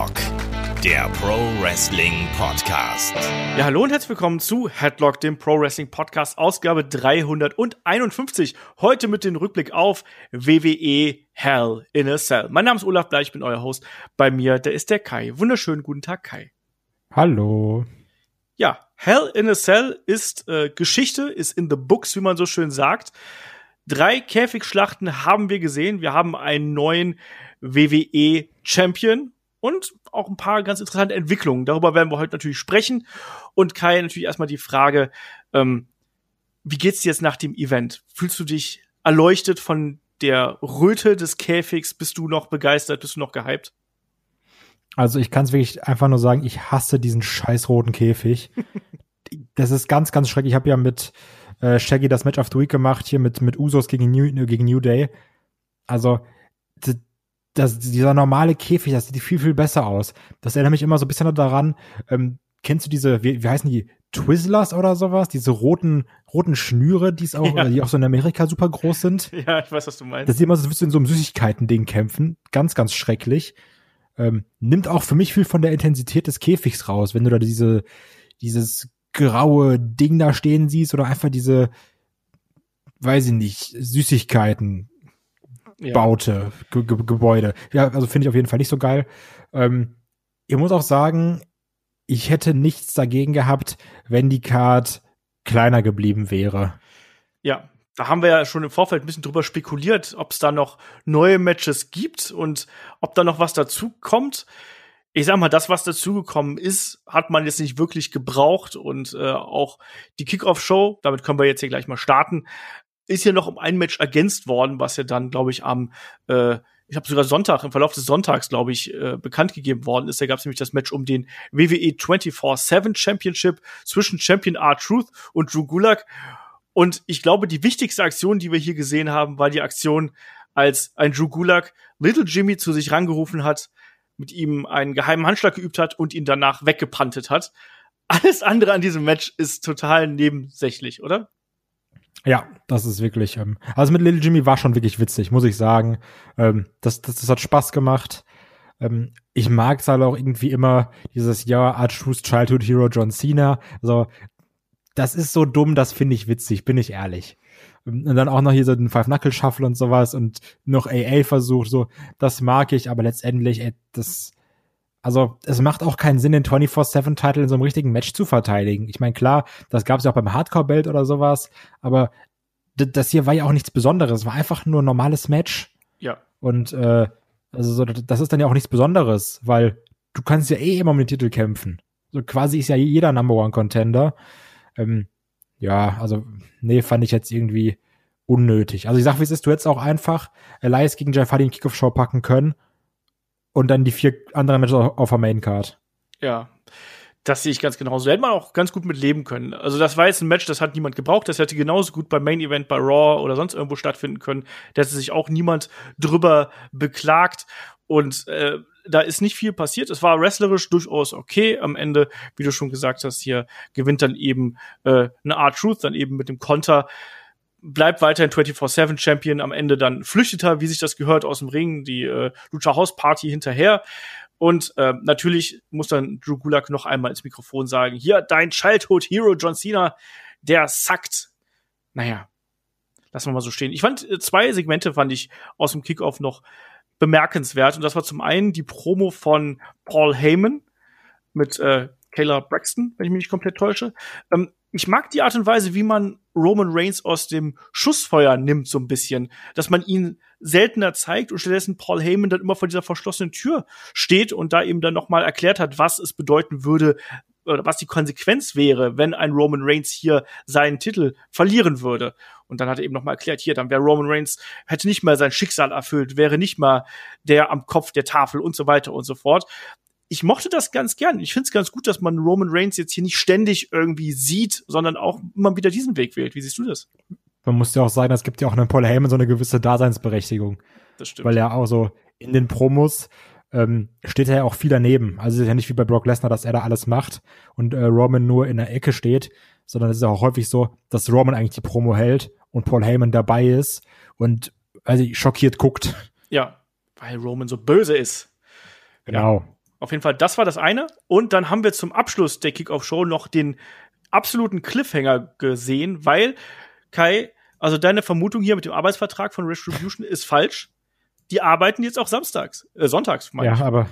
Headlock, der Pro Wrestling Podcast. Ja, hallo und herzlich willkommen zu Headlock, dem Pro Wrestling Podcast, Ausgabe 351. Heute mit dem Rückblick auf WWE Hell in a Cell. Mein Name ist Olaf Bleich, ich bin euer Host. Bei mir, da ist der Kai. Wunderschönen guten Tag, Kai. Hallo. Ja, Hell in a Cell ist Geschichte, ist in the books, wie man so schön sagt. 3 Käfigschlachten haben wir gesehen. Wir haben einen neuen WWE-Champion und auch ein paar ganz interessante Entwicklungen. Darüber werden wir heute natürlich sprechen. Und Kai, natürlich erstmal die Frage, wie geht's dir jetzt nach dem Event? Fühlst du dich erleuchtet von der Röte des Käfigs? Bist du noch begeistert? Bist du noch gehypt? Also ich kann es wirklich einfach nur sagen, ich hasse diesen scheiß roten Käfig. Das ist ganz, ganz schrecklich. Ich habe ja mit Shaggy das Match of the Week gemacht, hier mit Usos gegen New Day. Also dieser normale Käfig, das sieht viel, viel besser aus. Das erinnert mich immer so ein bisschen daran, kennst du diese, wie heißen die, Twizzlers oder sowas? Diese roten Schnüre, die es auch, ja, die auch so in Amerika super groß sind. Ja, ich weiß, was du meinst. Das sieht immer so, als würdest du in so einem Süßigkeiten-Ding kämpfen. Ganz, ganz schrecklich. Nimmt auch für mich viel von der Intensität des Käfigs raus, wenn du da dieses graue Ding da stehen siehst oder einfach diese, weiß ich nicht, Süßigkeiten, ja, Baute, Gebäude. Ja, also finde ich auf jeden Fall nicht so geil. Ich muss auch sagen, ich hätte nichts dagegen gehabt, wenn die Card kleiner geblieben wäre. Ja, da haben wir ja schon im Vorfeld ein bisschen drüber spekuliert, ob es da noch neue Matches gibt und ob da noch was dazu kommt. Ich sag mal, das, was dazugekommen ist, hat man jetzt nicht wirklich gebraucht. Und auch die Kickoff-Show, damit können wir jetzt hier gleich mal starten, ist hier noch um ein Match ergänzt worden, was ja dann, glaube ich, im Verlauf des Sonntags, glaube ich, bekannt gegeben worden ist. Da gab es nämlich das Match um den WWE 24/7 Championship zwischen Champion R-Truth und Drew Gulak. Und ich glaube, die wichtigste Aktion, die wir hier gesehen haben, war die Aktion, als ein Drew Gulak Little Jimmy zu sich rangerufen hat, mit ihm einen geheimen Handschlag geübt hat und ihn danach weggepantet hat. Alles andere an diesem Match ist total nebensächlich, oder? Ja, das ist wirklich, also mit Little Jimmy war schon wirklich witzig, muss ich sagen. Das hat Spaß gemacht. Ich mag es halt auch irgendwie immer, dieses, ja, Our Truth Childhood Hero John Cena. Also, das ist so dumm, das finde ich witzig, bin ich ehrlich. Und dann auch noch hier so den Five-Knuckle-Shuffle und sowas und noch AA-Versuch, so, das mag ich, aber letztendlich, es macht auch keinen Sinn, den 24/7-Titel in so einem richtigen Match zu verteidigen. Ich meine, klar, das gab's ja auch beim Hardcore-Belt oder sowas, aber das hier war ja auch nichts Besonderes, war einfach nur ein normales Match. Ja. Und, das ist dann ja auch nichts Besonderes, weil du kannst ja immer um den Titel kämpfen. So quasi ist ja jeder Number-One-Contender. Ja, also, nee, fand ich jetzt irgendwie unnötig. Also ich sag, wie es ist, du hättest auch einfach Elias gegen Jeff Hardy in Kickoff-Show packen können und dann die 4 anderen Matches auf der Maincard. Ja, das sehe ich ganz genauso. Da hätte man auch ganz gut mit leben können. Also das war jetzt ein Match, das hat niemand gebraucht. Das hätte genauso gut beim Main-Event, bei Raw oder sonst irgendwo stattfinden können. Da hätte sich auch niemand drüber beklagt. Und da ist nicht viel passiert. Es war wrestlerisch durchaus okay. Am Ende, wie du schon gesagt hast, hier gewinnt dann eben eine R-Truth, dann eben mit dem Konter. Bleibt weiterhin 24/7-Champion. Am Ende dann flüchtet er, wie sich das gehört, aus dem Ring, die Lucha House Party hinterher. Und natürlich muss dann Drew Gulak noch einmal ins Mikrofon sagen, hier, dein Childhood-Hero John Cena, der sackt. Naja, lassen wir mal so stehen. Ich fand, 2 Segmente fand ich aus dem Kickoff noch bemerkenswert. Und das war zum einen die Promo von Paul Heyman mit Kayla Braxton, wenn ich mich nicht komplett täusche. Ich mag die Art und Weise, wie man Roman Reigns aus dem Schussfeuer nimmt, so ein bisschen. Dass man ihn seltener zeigt und stattdessen Paul Heyman dann immer vor dieser verschlossenen Tür steht und da eben dann nochmal erklärt hat, was es bedeuten würde, oder was die Konsequenz wäre, wenn ein Roman Reigns hier seinen Titel verlieren würde. Und dann hat er eben nochmal erklärt, hier, dann wäre Roman Reigns, hätte nicht mal sein Schicksal erfüllt, wäre nicht mal der am Kopf der Tafel und so weiter und so fort. Ich mochte das ganz gern. Ich finde es ganz gut, dass man Roman Reigns jetzt hier nicht ständig irgendwie sieht, sondern auch immer wieder diesen Weg wählt. Wie siehst du das? Man muss ja auch sagen, es gibt ja auch in Paul Heyman so eine gewisse Daseinsberechtigung. Das stimmt. Weil er auch so in den Promos steht er ja auch viel daneben. Also es ist ja nicht wie bei Brock Lesnar, dass er da alles macht und Roman nur in der Ecke steht, sondern es ist ja auch häufig so, dass Roman eigentlich die Promo hält und Paul Heyman dabei ist und schockiert guckt. Ja, weil Roman so böse ist. Genau. Ja. Auf jeden Fall, das war das eine. Und dann haben wir zum Abschluss der Kickoff-Show noch den absoluten Cliffhanger gesehen, weil, Kai, also deine Vermutung hier mit dem Arbeitsvertrag von Retribution ist falsch. Die arbeiten jetzt auch sonntags. Ja, aber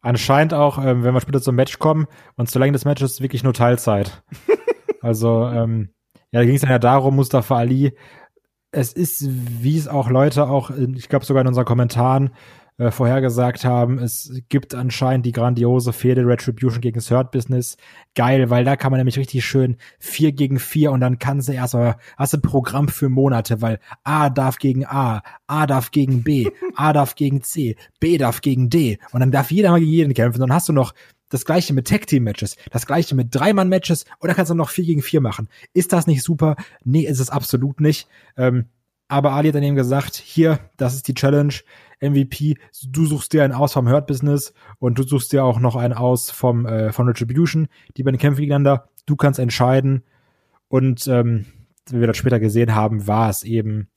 anscheinend auch, wenn wir später zum Match kommen, und solange des Matches wirklich nur Teilzeit. Also, ja, da ging es dann ja darum, Mustafa Ali. Es ist, wie es auch Leute auch, ich glaube sogar in unseren Kommentaren vorhergesagt haben, es gibt anscheinend die grandiose Fehde Retribution gegen das Hurt Business. Geil, weil da kann man nämlich richtig schön 4 gegen 4 und dann kannst du erstmal, hast du ein Programm für Monate, weil A darf gegen A, A darf gegen B, A darf gegen C, B darf gegen D und dann darf jeder mal gegen jeden kämpfen. Dann hast du noch das Gleiche mit Tag-Team-Matches, das Gleiche mit 3-Mann-Matches und dann kannst du noch 4 gegen 4 machen. Ist das nicht super? Nee, ist es absolut nicht. Aber Ali hat dann eben gesagt, hier, das ist die Challenge, MVP, du suchst dir einen aus vom Hurt Business und du suchst dir auch noch einen aus vom von Retribution, die beiden kämpfen gegeneinander, du kannst entscheiden und wie wir das später gesehen haben, war es eben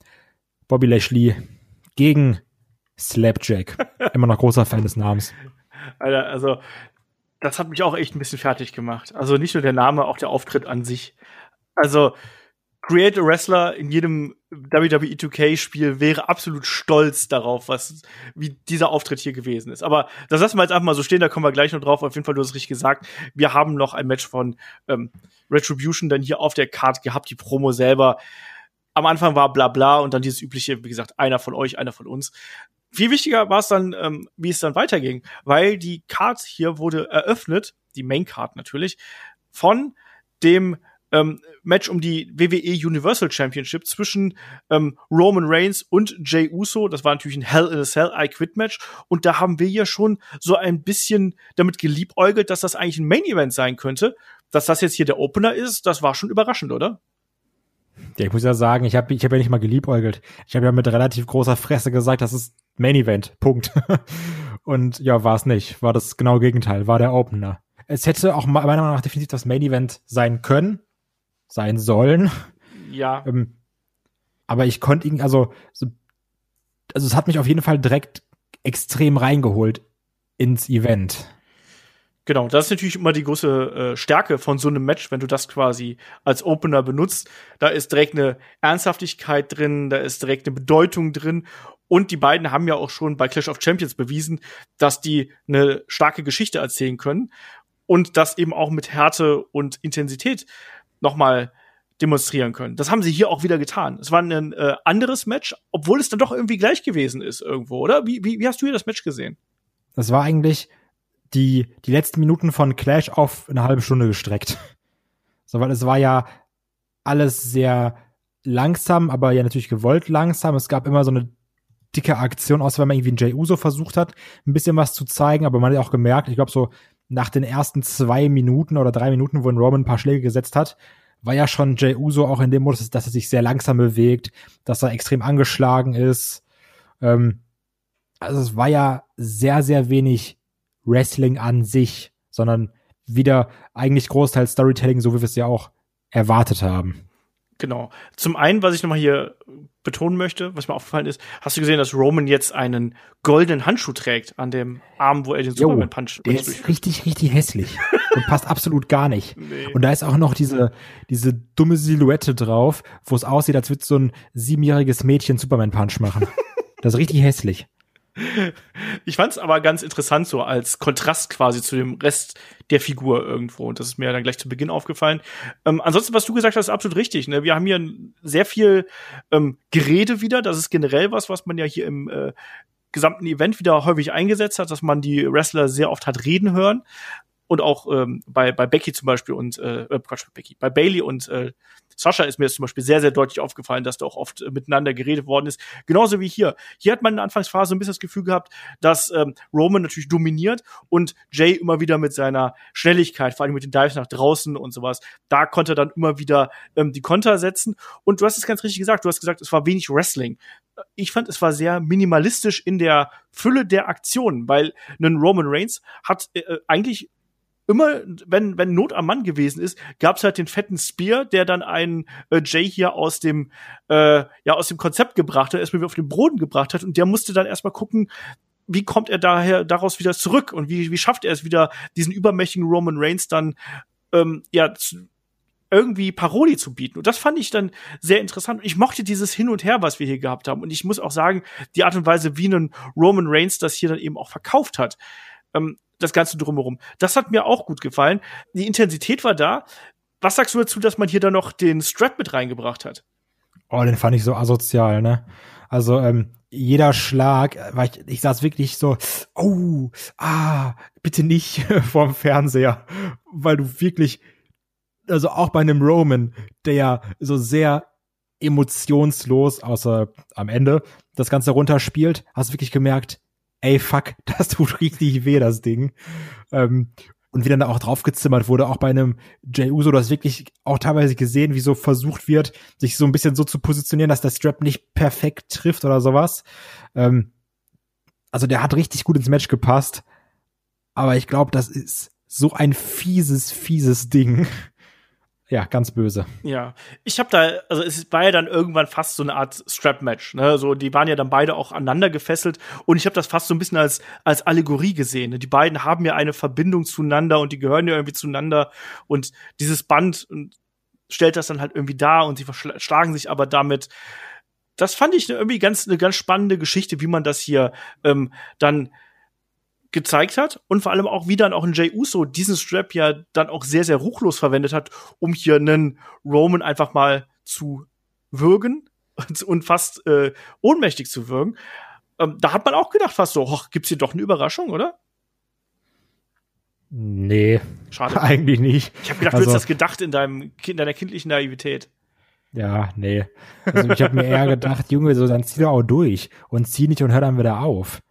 Bobby Lashley gegen Slapjack. Immer noch großer Fan des Namens. Alter, also das hat mich auch echt ein bisschen fertig gemacht. Also nicht nur der Name, auch der Auftritt an sich. Also Create a Wrestler in jedem WWE 2K-Spiel wäre absolut stolz darauf, wie dieser Auftritt hier gewesen ist. Aber das lassen wir jetzt einfach mal so stehen, da kommen wir gleich noch drauf. Auf jeden Fall, du hast richtig gesagt, wir haben noch ein Match von Retribution dann hier auf der Card gehabt, die Promo selber. Am Anfang war bla bla und dann dieses übliche, wie gesagt, einer von euch, einer von uns. Viel wichtiger war es dann, wie es dann weiterging, weil die Card hier wurde eröffnet, die Main-Card natürlich, von dem Match um die WWE Universal Championship zwischen Roman Reigns und Jey Uso. Das war natürlich ein Hell in a Cell, I Quit Match. Und da haben wir ja schon so ein bisschen damit geliebäugelt, dass das eigentlich ein Main Event sein könnte. Dass das jetzt hier der Opener ist, das war schon überraschend, oder? Ja, ich muss ja sagen, ich hab ja nicht mal geliebäugelt. Ich habe ja mit relativ großer Fresse gesagt, das ist Main Event, Punkt. Und ja, war es nicht. War das genaue Gegenteil, war der Opener. Es hätte auch meiner Meinung nach definitiv das Main Event sein können. Sein sollen. Ja. Aber ich konnte ihn, also es hat mich auf jeden Fall direkt extrem reingeholt ins Event. Genau, das ist natürlich immer die große Stärke von so einem Match, wenn du das quasi als Opener benutzt. Da ist direkt eine Ernsthaftigkeit drin, da ist direkt eine Bedeutung drin. Und die beiden haben ja auch schon bei Clash of Champions bewiesen, dass die eine starke Geschichte erzählen können. Und das eben auch mit Härte und Intensität nochmal demonstrieren können. Das haben sie hier auch wieder getan. Es war ein anderes Match, obwohl es dann doch irgendwie gleich gewesen ist irgendwo, oder? Wie hast du hier das Match gesehen? Das war eigentlich die letzten Minuten von Clash auf eine halbe Stunde gestreckt. So, weil es war ja alles sehr langsam, aber ja natürlich gewollt langsam. Es gab immer so eine dicke Aktion, außer wenn man irgendwie einen Jey Uso versucht hat, ein bisschen was zu zeigen, aber man hat auch gemerkt, ich glaube so nach den ersten 2 Minuten oder 3 Minuten, wo Roman ein paar Schläge gesetzt hat, war ja schon Jey Uso auch in dem Modus, dass er sich sehr langsam bewegt, dass er extrem angeschlagen ist. Also es war ja sehr, sehr wenig Wrestling an sich, sondern wieder eigentlich großteils Storytelling, so wie wir es ja auch erwartet haben. Genau. Zum einen, was ich nochmal hier betonen möchte, was mir aufgefallen ist, hast du gesehen, dass Roman jetzt einen goldenen Handschuh trägt an dem Arm, wo er den Superman-Punch durchführt? Der ist richtig, richtig hässlich und passt absolut gar nicht. Nee. Und da ist auch noch diese dumme Silhouette drauf, wo es aussieht, als würde so ein 7-jähriges Mädchen Superman-Punch machen. Das ist richtig hässlich. Ich fand's aber ganz interessant so als Kontrast quasi zu dem Rest der Figur irgendwo. Und das ist mir dann gleich zu Beginn aufgefallen. Ansonsten, was du gesagt hast, ist absolut richtig. Ne? Wir haben hier sehr viel Gerede wieder. Das ist generell was man ja hier im gesamten Event wieder häufig eingesetzt hat, dass man die Wrestler sehr oft hat reden hören. Und auch bei Becky zum Beispiel und bei Bayley und Sasha ist mir das zum Beispiel sehr, sehr deutlich aufgefallen, dass da auch oft miteinander geredet worden ist. Genauso wie hier. Hier hat man in der Anfangsphase ein bisschen das Gefühl gehabt, dass Roman natürlich dominiert und Jey immer wieder mit seiner Schnelligkeit, vor allem mit den Dives nach draußen und sowas, da konnte er dann immer wieder die Konter setzen. Und du hast es ganz richtig gesagt. Du hast gesagt, es war wenig Wrestling. Ich fand, es war sehr minimalistisch in der Fülle der Aktionen, weil ein Roman Reigns hat eigentlich immer, wenn Not am Mann gewesen ist, gab's halt den fetten Spear, der dann einen Jey hier aus dem Konzept gebracht hat, erstmal wieder auf den Boden gebracht hat und der musste dann erstmal gucken, wie kommt er daraus wieder zurück und wie schafft er es wieder, diesen übermächtigen Roman Reigns dann irgendwie Paroli zu bieten. Und das fand ich dann sehr interessant. Ich mochte dieses Hin und Her, was wir hier gehabt haben. Und ich muss auch sagen, die Art und Weise, wie ein Roman Reigns das hier dann eben auch verkauft hat, das Ganze drumherum, das hat mir auch gut gefallen. Die Intensität war da. Was sagst du dazu, dass man hier dann noch den Strap mit reingebracht hat? Oh, den fand ich so asozial, ne? Also, jeder Schlag, weil ich saß wirklich so, bitte nicht vorm Fernseher, weil du wirklich, also auch bei einem Roman, der ja so sehr emotionslos, außer am Ende, das Ganze runterspielt, hast du wirklich gemerkt, ey, fuck, das tut richtig weh, das Ding. Und wie dann da auch draufgezimmert wurde, auch bei einem Jey Uso, das wirklich auch teilweise gesehen, wie so versucht wird, sich so ein bisschen so zu positionieren, dass der Strap nicht perfekt trifft oder sowas. Also der hat richtig gut ins Match gepasst. Aber ich glaube, das ist so ein fieses Ding. Ja, ganz böse. Ja, ich habe da, also es war ja dann irgendwann fast so eine Art Strap-Match, ne? So, die waren ja dann beide auch aneinander gefesselt und ich habe das fast so ein bisschen als Allegorie gesehen, ne? Die beiden haben ja eine Verbindung zueinander und die gehören ja irgendwie zueinander und dieses Band stellt das dann halt irgendwie dar und sie schlagen sich aber damit. Das fand ich irgendwie eine ganz spannende Geschichte, wie man das hier dann gezeigt hat und vor allem auch, wie dann auch ein Jey Uso diesen Strap ja dann auch sehr, sehr ruchlos verwendet hat, um hier einen Roman einfach mal zu würgen und fast ohnmächtig zu würgen. Da hat man auch gedacht fast so, gibt's hier doch eine Überraschung, oder? Nee. Schade. Eigentlich nicht. Ich habe gedacht, du hättest das gedacht in deiner kindlichen Naivität. Ja, nee. Also ich habe mir eher gedacht, Junge, so dann zieh doch auch durch und zieh nicht und hör dann wieder auf.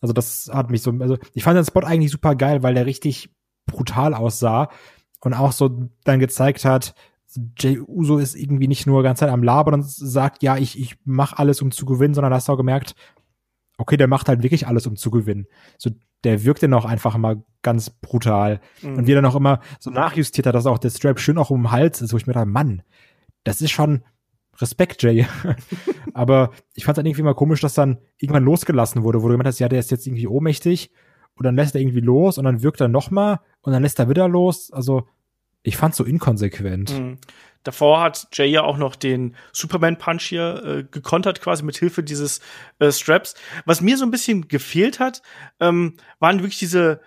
Also das hat mich so, also ich fand den Spot eigentlich super geil, weil der richtig brutal aussah und auch so dann gezeigt hat, Jey Uso ist irgendwie nicht nur ganz am Labern und sagt, ja, ich mach alles, um zu gewinnen, sondern hast auch gemerkt, okay, der macht halt wirklich alles, um zu gewinnen. So, der wirkt dann auch einfach mal ganz brutal. Mhm. Und wie dann auch immer so nachjustiert hat, dass auch der Strap schön auch um den Hals ist, wo ich mir dachte, Mann, das ist schon Respekt, Jey. Aber ich fand es dann irgendwie mal komisch, dass dann irgendwann losgelassen wurde, wo du gemeint hast, ja, der ist jetzt irgendwie ohnmächtig und dann lässt er irgendwie los und dann wirkt er nochmal und dann lässt er wieder los. Also ich fand's so inkonsequent. Mhm. Davor hat Jey ja auch noch den Superman-Punch hier gekontert, quasi mit Hilfe dieses Straps. Was mir so ein bisschen gefehlt hat, waren wirklich diese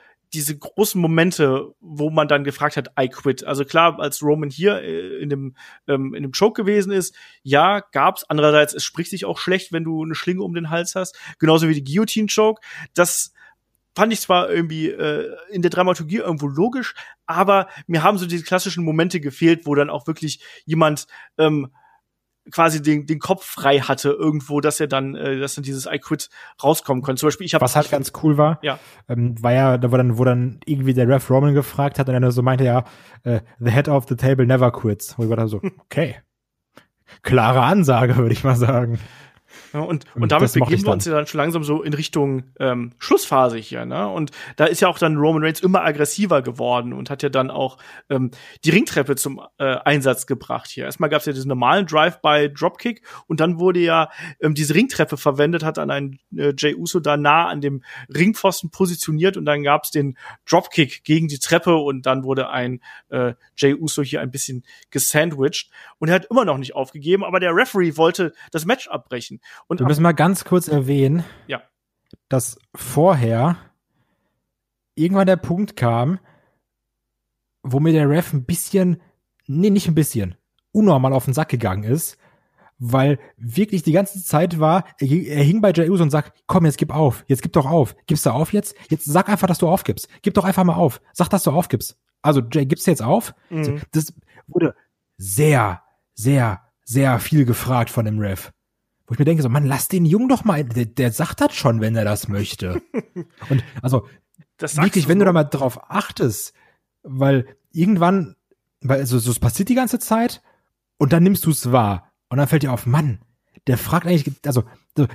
großen Momente, wo man dann gefragt hat, I quit. Also klar, als Roman hier in dem Choke gewesen ist, ja, gab's. Andererseits, es spricht sich auch schlecht, wenn du eine Schlinge um den Hals hast. Genauso wie die Guillotine-Choke. Das fand ich zwar irgendwie in der Dramaturgie irgendwo logisch, aber mir haben so diese klassischen Momente gefehlt, wo dann auch wirklich jemand quasi den Kopf frei hatte irgendwo, dass dann dieses I quit rauskommen konnte. Zum Beispiel, was halt ganz cool war, ja. War ja, wo dann irgendwie der Ref Roman gefragt hat und dann so meinte, ja, the head of the table never quits. Wo ich war dann so, okay. Klare Ansage, würde ich mal sagen. Ja, und damit begeben wir uns ja dann schon langsam so in Richtung Schlussphase hier, ne? Und da ist ja auch dann Roman Reigns immer aggressiver geworden und hat ja dann auch die Ringtreppe zum Einsatz gebracht hier. Erstmal gab es ja diesen normalen Drive-by-Dropkick und dann wurde ja diese Ringtreppe verwendet, hat an einen Jey Uso da nah an dem Ringpfosten positioniert und dann gab es den Dropkick gegen die Treppe und dann wurde ein Jey Uso hier ein bisschen gesandwiched und er hat immer noch nicht aufgegeben, aber der Referee wollte das Match abbrechen. Und wir müssen mal ganz kurz erwähnen, ja, dass vorher irgendwann der Punkt kam, wo mir der Ref unnormal auf den Sack gegangen ist, weil wirklich die ganze Zeit war, er hing bei Jey Uso und sagt, komm, jetzt gib auf, jetzt gib doch auf. Gibst du auf jetzt? Jetzt sag einfach, dass du aufgibst. Gib doch einfach mal auf. Sag, dass du aufgibst. Also, Jey, gibst du jetzt auf? Mhm. Das wurde sehr, sehr, sehr viel gefragt von dem Ref. Wo ich mir denke, so, Mann, lass den Jungen doch mal, der sagt das schon, wenn er das möchte. Und also, wirklich, wenn du da mal drauf achtest, weil irgendwann, also es passiert die ganze Zeit und dann nimmst du es wahr. Und dann fällt dir auf, Mann, der fragt eigentlich, also,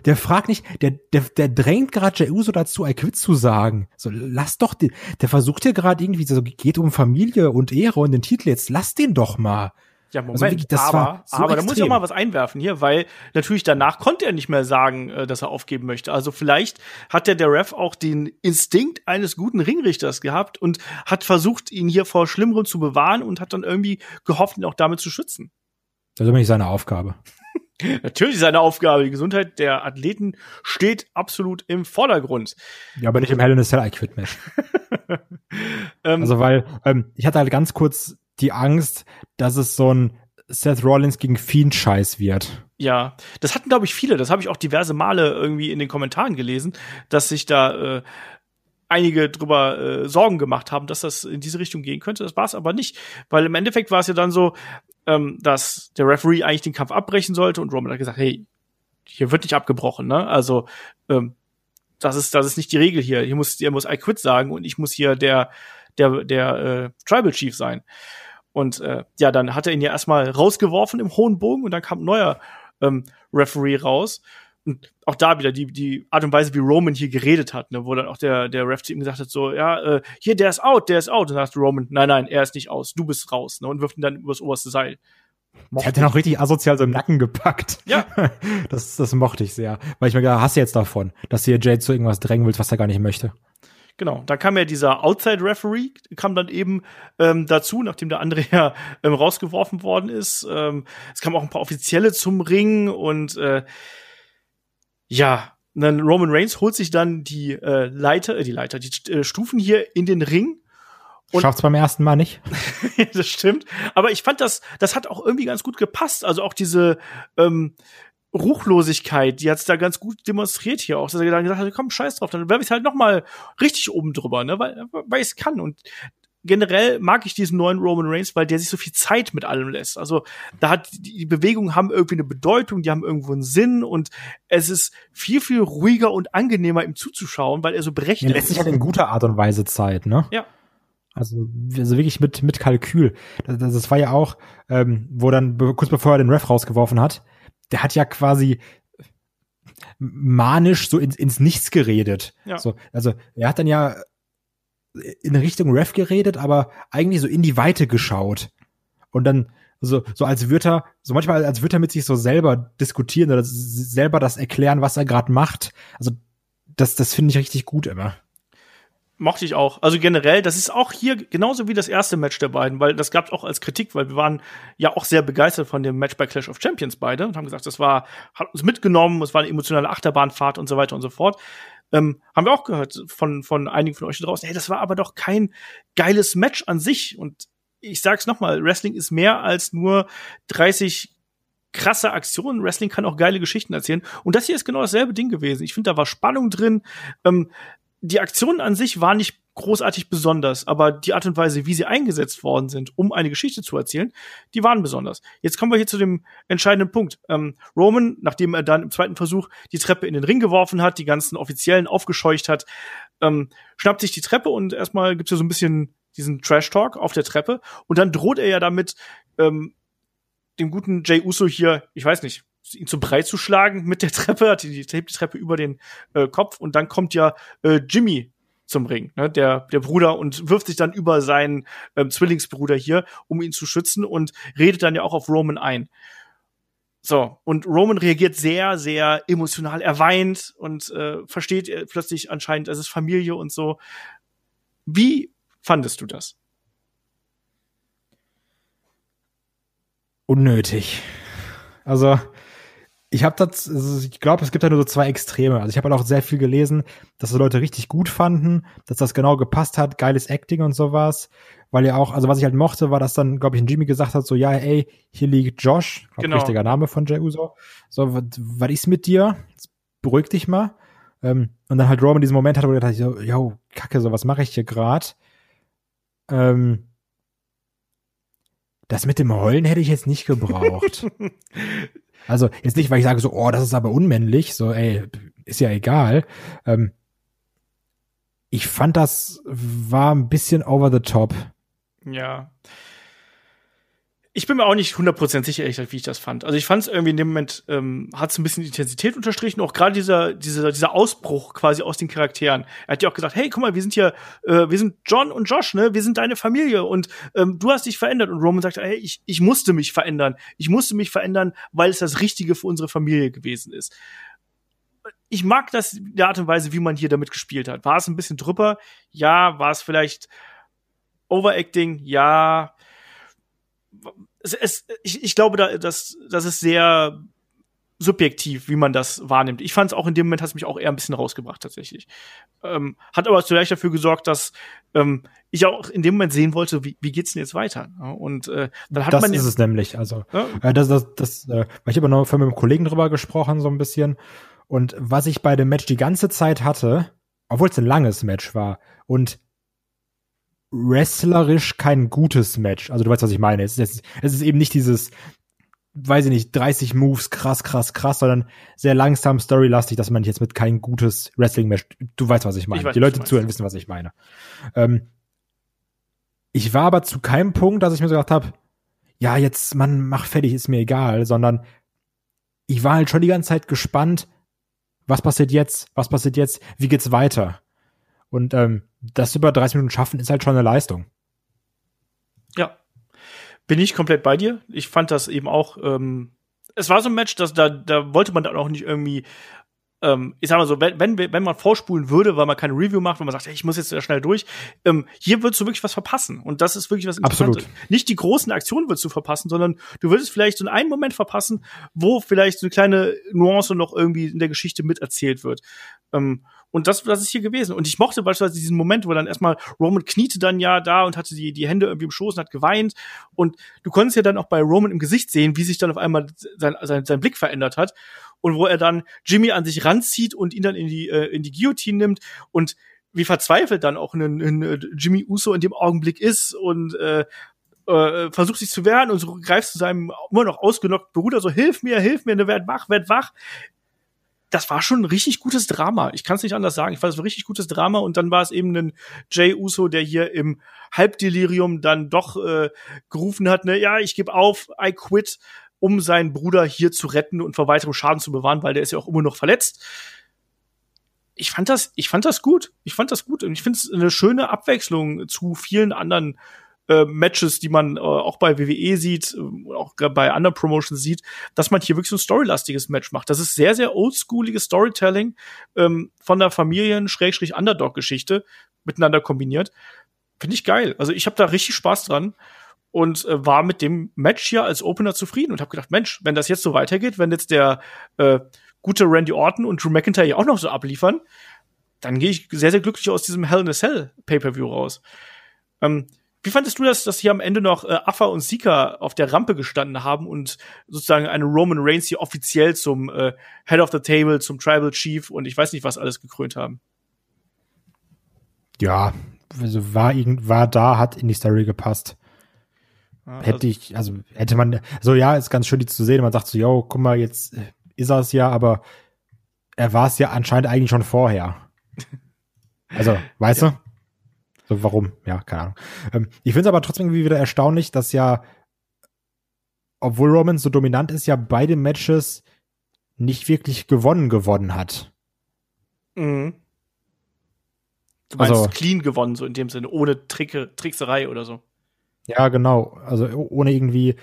der fragt nicht, der drängt gerade Jey Uso dazu, I quit zu sagen. So, lass doch den, der versucht hier gerade irgendwie, so geht um Familie und Ehre und den Titel, jetzt lass den doch mal. Ja, Moment, also wirklich, das war so aber da muss ich auch mal was einwerfen hier, weil natürlich danach konnte er nicht mehr sagen, dass er aufgeben möchte. Also vielleicht hat ja der Ref auch den Instinkt eines guten Ringrichters gehabt und hat versucht, ihn hier vor Schlimmerem zu bewahren und hat dann irgendwie gehofft, ihn auch damit zu schützen. Das ist nämlich seine Aufgabe. Natürlich seine Aufgabe. Die Gesundheit der Athleten steht absolut im Vordergrund. Ja, aber nicht im Hell in a Cell I Quit Match. Also, weil ich hatte halt ganz kurz die Angst, dass es so ein Seth Rollins gegen Fiend-Scheiß wird. Ja, das hatten, glaube ich, viele. Das habe ich auch diverse Male irgendwie in den Kommentaren gelesen, dass sich da einige drüber Sorgen gemacht haben, dass das in diese Richtung gehen könnte. Das war es aber nicht. Weil im Endeffekt war es ja dann so, dass der Referee eigentlich den Kampf abbrechen sollte und Roman hat gesagt, hey, hier wird nicht abgebrochen, ne? Also, das ist nicht die Regel hier. Hier muss I quit sagen und ich muss hier der Tribal Chief sein. Und ja, dann hat er ihn ja erstmal rausgeworfen im hohen Bogen und dann kam ein neuer Referee raus. Und auch da wieder die Art und Weise, wie Roman hier geredet hat, ne, wo dann auch der Ref-Team gesagt hat, so, ja, hier, der ist out. Und dann sagt Roman, nein, er ist nicht aus, du bist raus, ne, und wirft ihn dann übers oberste Seil. Der hat den auch richtig asozial so im Nacken gepackt. Ja. Das mochte ich sehr. Weil ich mir gedacht, hast du jetzt davon, dass du hier Jade zu irgendwas drängen willst, was er gar nicht möchte. Genau, da kam ja dieser Outside-Referee, kam dann eben dazu, nachdem der andere ja rausgeworfen worden ist. Es kamen auch ein paar Offizielle zum Ring und ja, dann Roman Reigns holt sich dann die Stufen hier in den Ring. Schafft's beim ersten Mal nicht. Das stimmt. Aber ich fand, das hat auch irgendwie ganz gut gepasst. Also auch diese Ruchlosigkeit, die hat's da ganz gut demonstriert hier auch, dass er dann gesagt hat, komm, scheiß drauf, dann werfe ich halt noch mal richtig oben drüber, ne, weil ich's kann. Und generell mag ich diesen neuen Roman Reigns, weil der sich so viel Zeit mit allem lässt. Also da hat die Bewegungen haben irgendwie eine Bedeutung, die haben irgendwo einen Sinn und es ist viel, viel ruhiger und angenehmer, ihm zuzuschauen, weil er so berechnet ist. Lässt sich halt in guter Art und Weise Zeit, ne? Ja. Also wirklich mit Kalkül. Das war ja auch, wo dann kurz bevor er den Ref rausgeworfen hat, der hat ja quasi manisch so ins Nichts geredet. Ja. So, also er hat dann ja in Richtung Ref geredet, aber eigentlich so in die Weite geschaut. Und dann so als würde er, so manchmal als würde er mit sich so selber diskutieren oder selber das erklären, was er gerade macht. Also das finde ich richtig gut immer. Mochte ich auch. Also generell, das ist auch hier genauso wie das erste Match der beiden, weil das gab es auch als Kritik, weil wir waren ja auch sehr begeistert von dem Match bei Clash of Champions beide und haben gesagt, hat uns mitgenommen, es war eine emotionale Achterbahnfahrt und so weiter und so fort. Haben wir auch gehört von einigen von euch da draußen, hey, das war aber doch kein geiles Match an sich. Und ich sag's nochmal, Wrestling ist mehr als nur 30 krasse Aktionen. Wrestling kann auch geile Geschichten erzählen. Und das hier ist genau dasselbe Ding gewesen. Ich finde, da war Spannung drin. Die Aktionen an sich waren nicht großartig besonders, aber die Art und Weise, wie sie eingesetzt worden sind, um eine Geschichte zu erzählen, die waren besonders. Jetzt kommen wir hier zu dem entscheidenden Punkt. Roman, nachdem er dann im zweiten Versuch die Treppe in den Ring geworfen hat, die ganzen Offiziellen aufgescheucht hat, schnappt sich die Treppe und erstmal gibt's ja so ein bisschen diesen Trash-Talk auf der Treppe und dann droht er ja damit, dem guten Jey Uso hier, ich weiß nicht, ihn zu breit zu schlagen mit der Treppe, hebt die Treppe über den Kopf und dann kommt ja Jimmy zum Ring, ne, der Bruder, und wirft sich dann über seinen Zwillingsbruder hier, um ihn zu schützen und redet dann ja auch auf Roman ein. So, und Roman reagiert sehr, sehr emotional, er weint und versteht plötzlich anscheinend, es ist Familie und so. Wie fandest du das? Unnötig. Also, ich glaube, es gibt ja nur so zwei Extreme. Also ich habe halt auch sehr viel gelesen, dass die Leute richtig gut fanden, dass das genau gepasst hat, geiles Acting und sowas. Weil ja auch, also was ich halt mochte, war, dass dann, glaube ich, ein Jimmy gesagt hat, so, ja, ey, hier liegt Josh, genau. Richtiger Name von Jey Uso. So, was ist mit dir? Jetzt beruhig dich mal. Und dann halt Roman diesen Moment hat, wo er dachte, yo, Kacke, so, was mache ich hier gerade? Das mit dem Heulen hätte ich jetzt nicht gebraucht. Also jetzt nicht, weil ich sage so, oh, das ist aber unmännlich, so, ey, ist ja egal. Ich fand, das war ein bisschen over the top. Ja. Ich bin mir auch nicht 100% sicher, ehrlich gesagt, wie ich das fand. Also ich fand es irgendwie in dem Moment, hat es ein bisschen Intensität unterstrichen, auch gerade dieser Ausbruch quasi aus den Charakteren. Er hat ja auch gesagt, hey, guck mal, wir sind hier, wir sind John und Josh, ne? Wir sind deine Familie und du hast dich verändert. Und Roman sagt, hey, ich musste mich verändern. Ich musste mich verändern, weil es das Richtige für unsere Familie gewesen ist. Ich mag das, die Art und Weise, wie man hier damit gespielt hat. War es ein bisschen drüber? Ja. War es vielleicht Overacting? Ja. Ich glaube, das ist sehr subjektiv, wie man das wahrnimmt. Ich fand es auch in dem Moment, hat es mich auch eher ein bisschen rausgebracht, tatsächlich. Hat aber vielleicht dafür gesorgt, dass ich auch in dem Moment sehen wollte, wie geht's denn jetzt weiter? Und dann hat das man. Das ist es nämlich, also. Ja? Ich habe noch mit einem Kollegen drüber gesprochen, so ein bisschen. Und was ich bei dem Match die ganze Zeit hatte, obwohl es ein langes Match war und wrestlerisch kein gutes Match, also du weißt, was ich meine, es ist eben nicht dieses, weiß ich nicht, 30 Moves, krass, sondern sehr langsam, storylastig, dass man jetzt mit kein gutes Wrestling-Match, du weißt, was ich meine, die Leute zuhören, wissen, was ich meine. Ich war aber zu keinem Punkt, dass ich mir so gedacht habe, ja, jetzt, Mann, mach fertig, ist mir egal, sondern ich war halt schon die ganze Zeit gespannt, was passiert jetzt, wie geht's weiter? Und das über 30 Minuten schaffen ist halt schon eine Leistung. Ja, bin ich komplett bei dir. Ich fand das eben auch, es war so ein Match, dass da wollte man dann auch nicht irgendwie, ich sag mal so, wenn man vorspulen würde, weil man keine Review macht, wenn man sagt, hey, ich muss jetzt schnell durch, hier würdest du wirklich was verpassen. Und das ist wirklich was Interessantes. Absolut. Nicht die großen Aktionen würdest du verpassen, sondern du würdest vielleicht so einen Moment verpassen, wo vielleicht so eine kleine Nuance noch irgendwie in der Geschichte miterzählt wird. Und das ist hier gewesen. Und ich mochte beispielsweise diesen Moment, wo dann erstmal Roman kniete dann ja da und hatte die Hände irgendwie im Schoß und hat geweint. Und du konntest ja dann auch bei Roman im Gesicht sehen, wie sich dann auf einmal sein Blick verändert hat. Und wo er dann Jimmy an sich ranzieht und ihn dann in die Guillotine nimmt und wie verzweifelt dann auch ein Jimmy Uso in dem Augenblick ist und versucht sich zu wehren und so greifst zu seinem immer noch ausgenockten Bruder so, hilf mir, ne, werd wach. Das war schon ein richtig gutes Drama. Ich kann es nicht anders sagen. Ich fand, es war ein richtig gutes Drama. Und dann war es eben ein Jey Uso, der hier im Halbdelirium dann doch gerufen hat, ne, ja, ich gebe auf, I quit, um seinen Bruder hier zu retten und vor weiterem Schaden zu bewahren, weil der ist ja auch immer noch verletzt. Ich fand das gut. Ich fand das gut. Und ich finde es eine schöne Abwechslung zu vielen anderen Matches, die man auch bei WWE sieht, auch bei anderen Promotions sieht, dass man hier wirklich so ein storylastiges Match macht. Das ist sehr, sehr oldschooliges Storytelling von der Familien-Underdog-Geschichte miteinander kombiniert. Finde ich geil. Also ich habe da richtig Spaß dran und war mit dem Match hier als Opener zufrieden und habe gedacht, Mensch, wenn das jetzt so weitergeht, wenn jetzt der gute Randy Orton und Drew McIntyre hier auch noch so abliefern, dann gehe ich sehr, sehr glücklich aus diesem Hell in a Cell Pay-Per-View raus. Wie fandest du das, dass hier am Ende noch Affa und Sika auf der Rampe gestanden haben und sozusagen eine Roman Reigns hier offiziell zum Head of the Table, zum Tribal Chief und ich weiß nicht, was alles gekrönt haben? Ja, also hat in die Story gepasst. Ja, ist ganz schön, die zu sehen. Man sagt so, yo, guck mal, jetzt ist er es ja, aber er war es ja anscheinend eigentlich schon vorher. Also, weißt ja. Du? So, warum? Ja, keine Ahnung. Ich finde es aber trotzdem irgendwie wieder erstaunlich, dass ja, obwohl Roman so dominant ist, ja beide Matches nicht wirklich gewonnen hat. Mhm. Du meinst also, clean gewonnen, so in dem Sinne, ohne Trickserei oder so. Ja, genau. Also ohne irgendwie,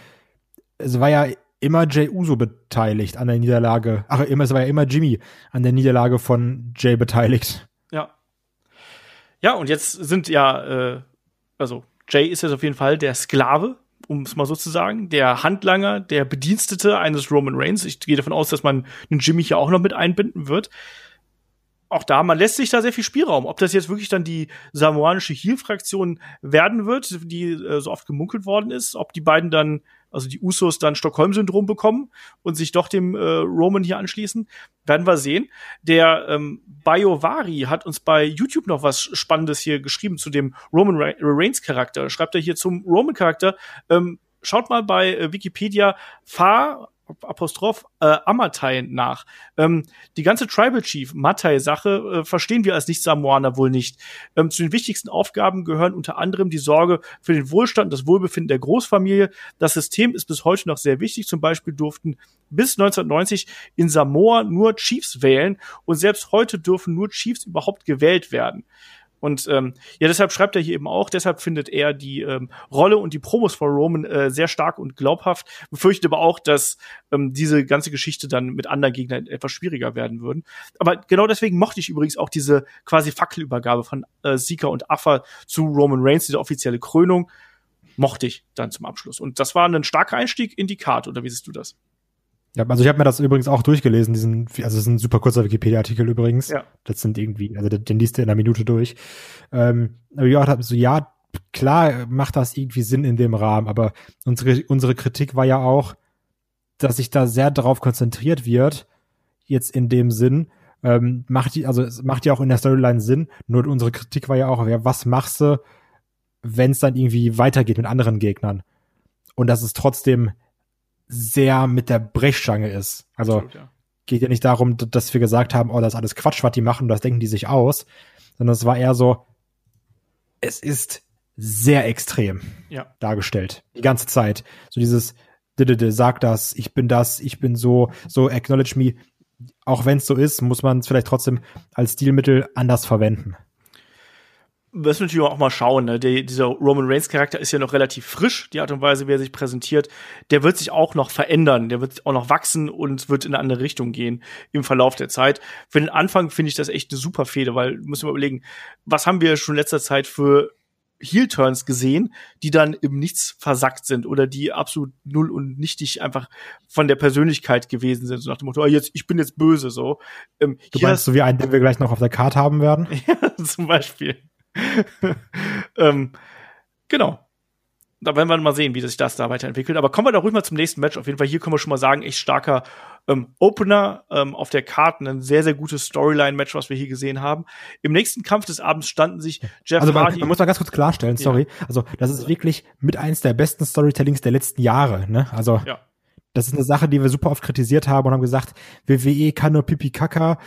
es war ja immer Jey Uso beteiligt an der Niederlage. Es war ja immer Jimmy an der Niederlage von Jey beteiligt. Ja. Ja, und jetzt sind ja, also Jey ist jetzt auf jeden Fall der Sklave, um es mal so zu sagen, der Handlanger, der Bedienstete eines Roman Reigns. Ich gehe davon aus, dass man den Jimmy hier auch noch mit einbinden wird. Auch da, man lässt sich da sehr viel Spielraum. Ob das jetzt wirklich dann die samoanische Heel-Fraktion werden wird, die so oft gemunkelt worden ist, ob die beiden dann, also die Usos dann Stockholm-Syndrom bekommen und sich doch dem Roman hier anschließen, werden wir sehen. Der Bayovari hat uns bei YouTube noch was Spannendes hier geschrieben zu dem Roman Reigns-Charakter. Schreibt er hier zum Roman-Charakter, schaut mal bei Wikipedia, Apostroph Amatai nach. Die ganze Tribal Chief Matai-Sache verstehen wir als Nicht-Samoaner wohl nicht. Zu den wichtigsten Aufgaben gehören unter anderem die Sorge für den Wohlstand und das Wohlbefinden der Großfamilie. Das System ist bis heute noch sehr wichtig. Zum Beispiel durften bis 1990 in Samoa nur Chiefs wählen und selbst heute dürfen nur Chiefs überhaupt gewählt werden. Und ja, deshalb schreibt er hier eben auch, deshalb findet er die Rolle und die Promos von Roman sehr stark und glaubhaft, befürchtet aber auch, dass diese ganze Geschichte dann mit anderen Gegnern etwas schwieriger werden würden. Aber genau deswegen mochte ich übrigens auch diese quasi Fackelübergabe von Sika und Affa zu Roman Reigns, diese offizielle Krönung, mochte ich dann zum Abschluss. Und das war ein starker Einstieg in die Card, oder wie siehst du das? Ja, also ich habe mir das übrigens auch durchgelesen, also es ist ein super kurzer Wikipedia-Artikel übrigens. Ja. Das sind irgendwie, also den liest du in einer Minute durch. Aber ich dachte so, ja, klar macht das irgendwie Sinn in dem Rahmen, aber unsere Kritik war ja auch, dass sich da sehr drauf konzentriert wird, jetzt in dem Sinn, es macht ja auch in der Storyline Sinn, nur unsere Kritik war ja auch, ja, was machst du, wenn es dann irgendwie weitergeht mit anderen Gegnern? Und das ist trotzdem sehr mit der Brechstange ist. Also absolut, ja. Geht ja nicht darum, dass wir gesagt haben, oh, das ist alles Quatsch, was die machen, das denken die sich aus, sondern es war eher so, es ist sehr extrem dargestellt, die ganze Zeit. So dieses, sag das, ich bin so acknowledge me. Auch wenn es so ist, muss man es vielleicht trotzdem als Stilmittel anders verwenden. Das müssen wir natürlich auch mal schauen, ne? Dieser Roman Reigns Charakter ist ja noch relativ frisch, die Art und Weise, wie er sich präsentiert. Der wird sich auch noch verändern, der wird auch noch wachsen und wird in eine andere Richtung gehen im Verlauf der Zeit. Für den Anfang finde ich das echt eine super Fehde, weil, müssen wir mal überlegen, was haben wir schon in letzter Zeit für Heel-Turns gesehen, die dann im Nichts versackt sind oder die absolut null und nichtig einfach von der Persönlichkeit gewesen sind. So nach dem Motto, ich bin jetzt böse, so. Du meinst so wie einen, den wir gleich noch auf der Karte haben werden? Ja, zum Beispiel. Genau. Da werden wir mal sehen, wie sich das da weiterentwickelt. Aber kommen wir doch ruhig mal zum nächsten Match. Auf jeden Fall, hier können wir schon mal sagen, echt starker Opener auf der Karte. Ein sehr, sehr gutes Storyline-Match, was wir hier gesehen haben. Im nächsten Kampf des Abends standen sich Jeff Hardy... Also man muss mal ganz kurz klarstellen, sorry. Ja. Also das ist wirklich mit eins der besten Storytellings der letzten Jahre. Ne? Also das ist eine Sache, die wir super oft kritisiert haben und haben gesagt, WWE kann nur Pipi-Kaka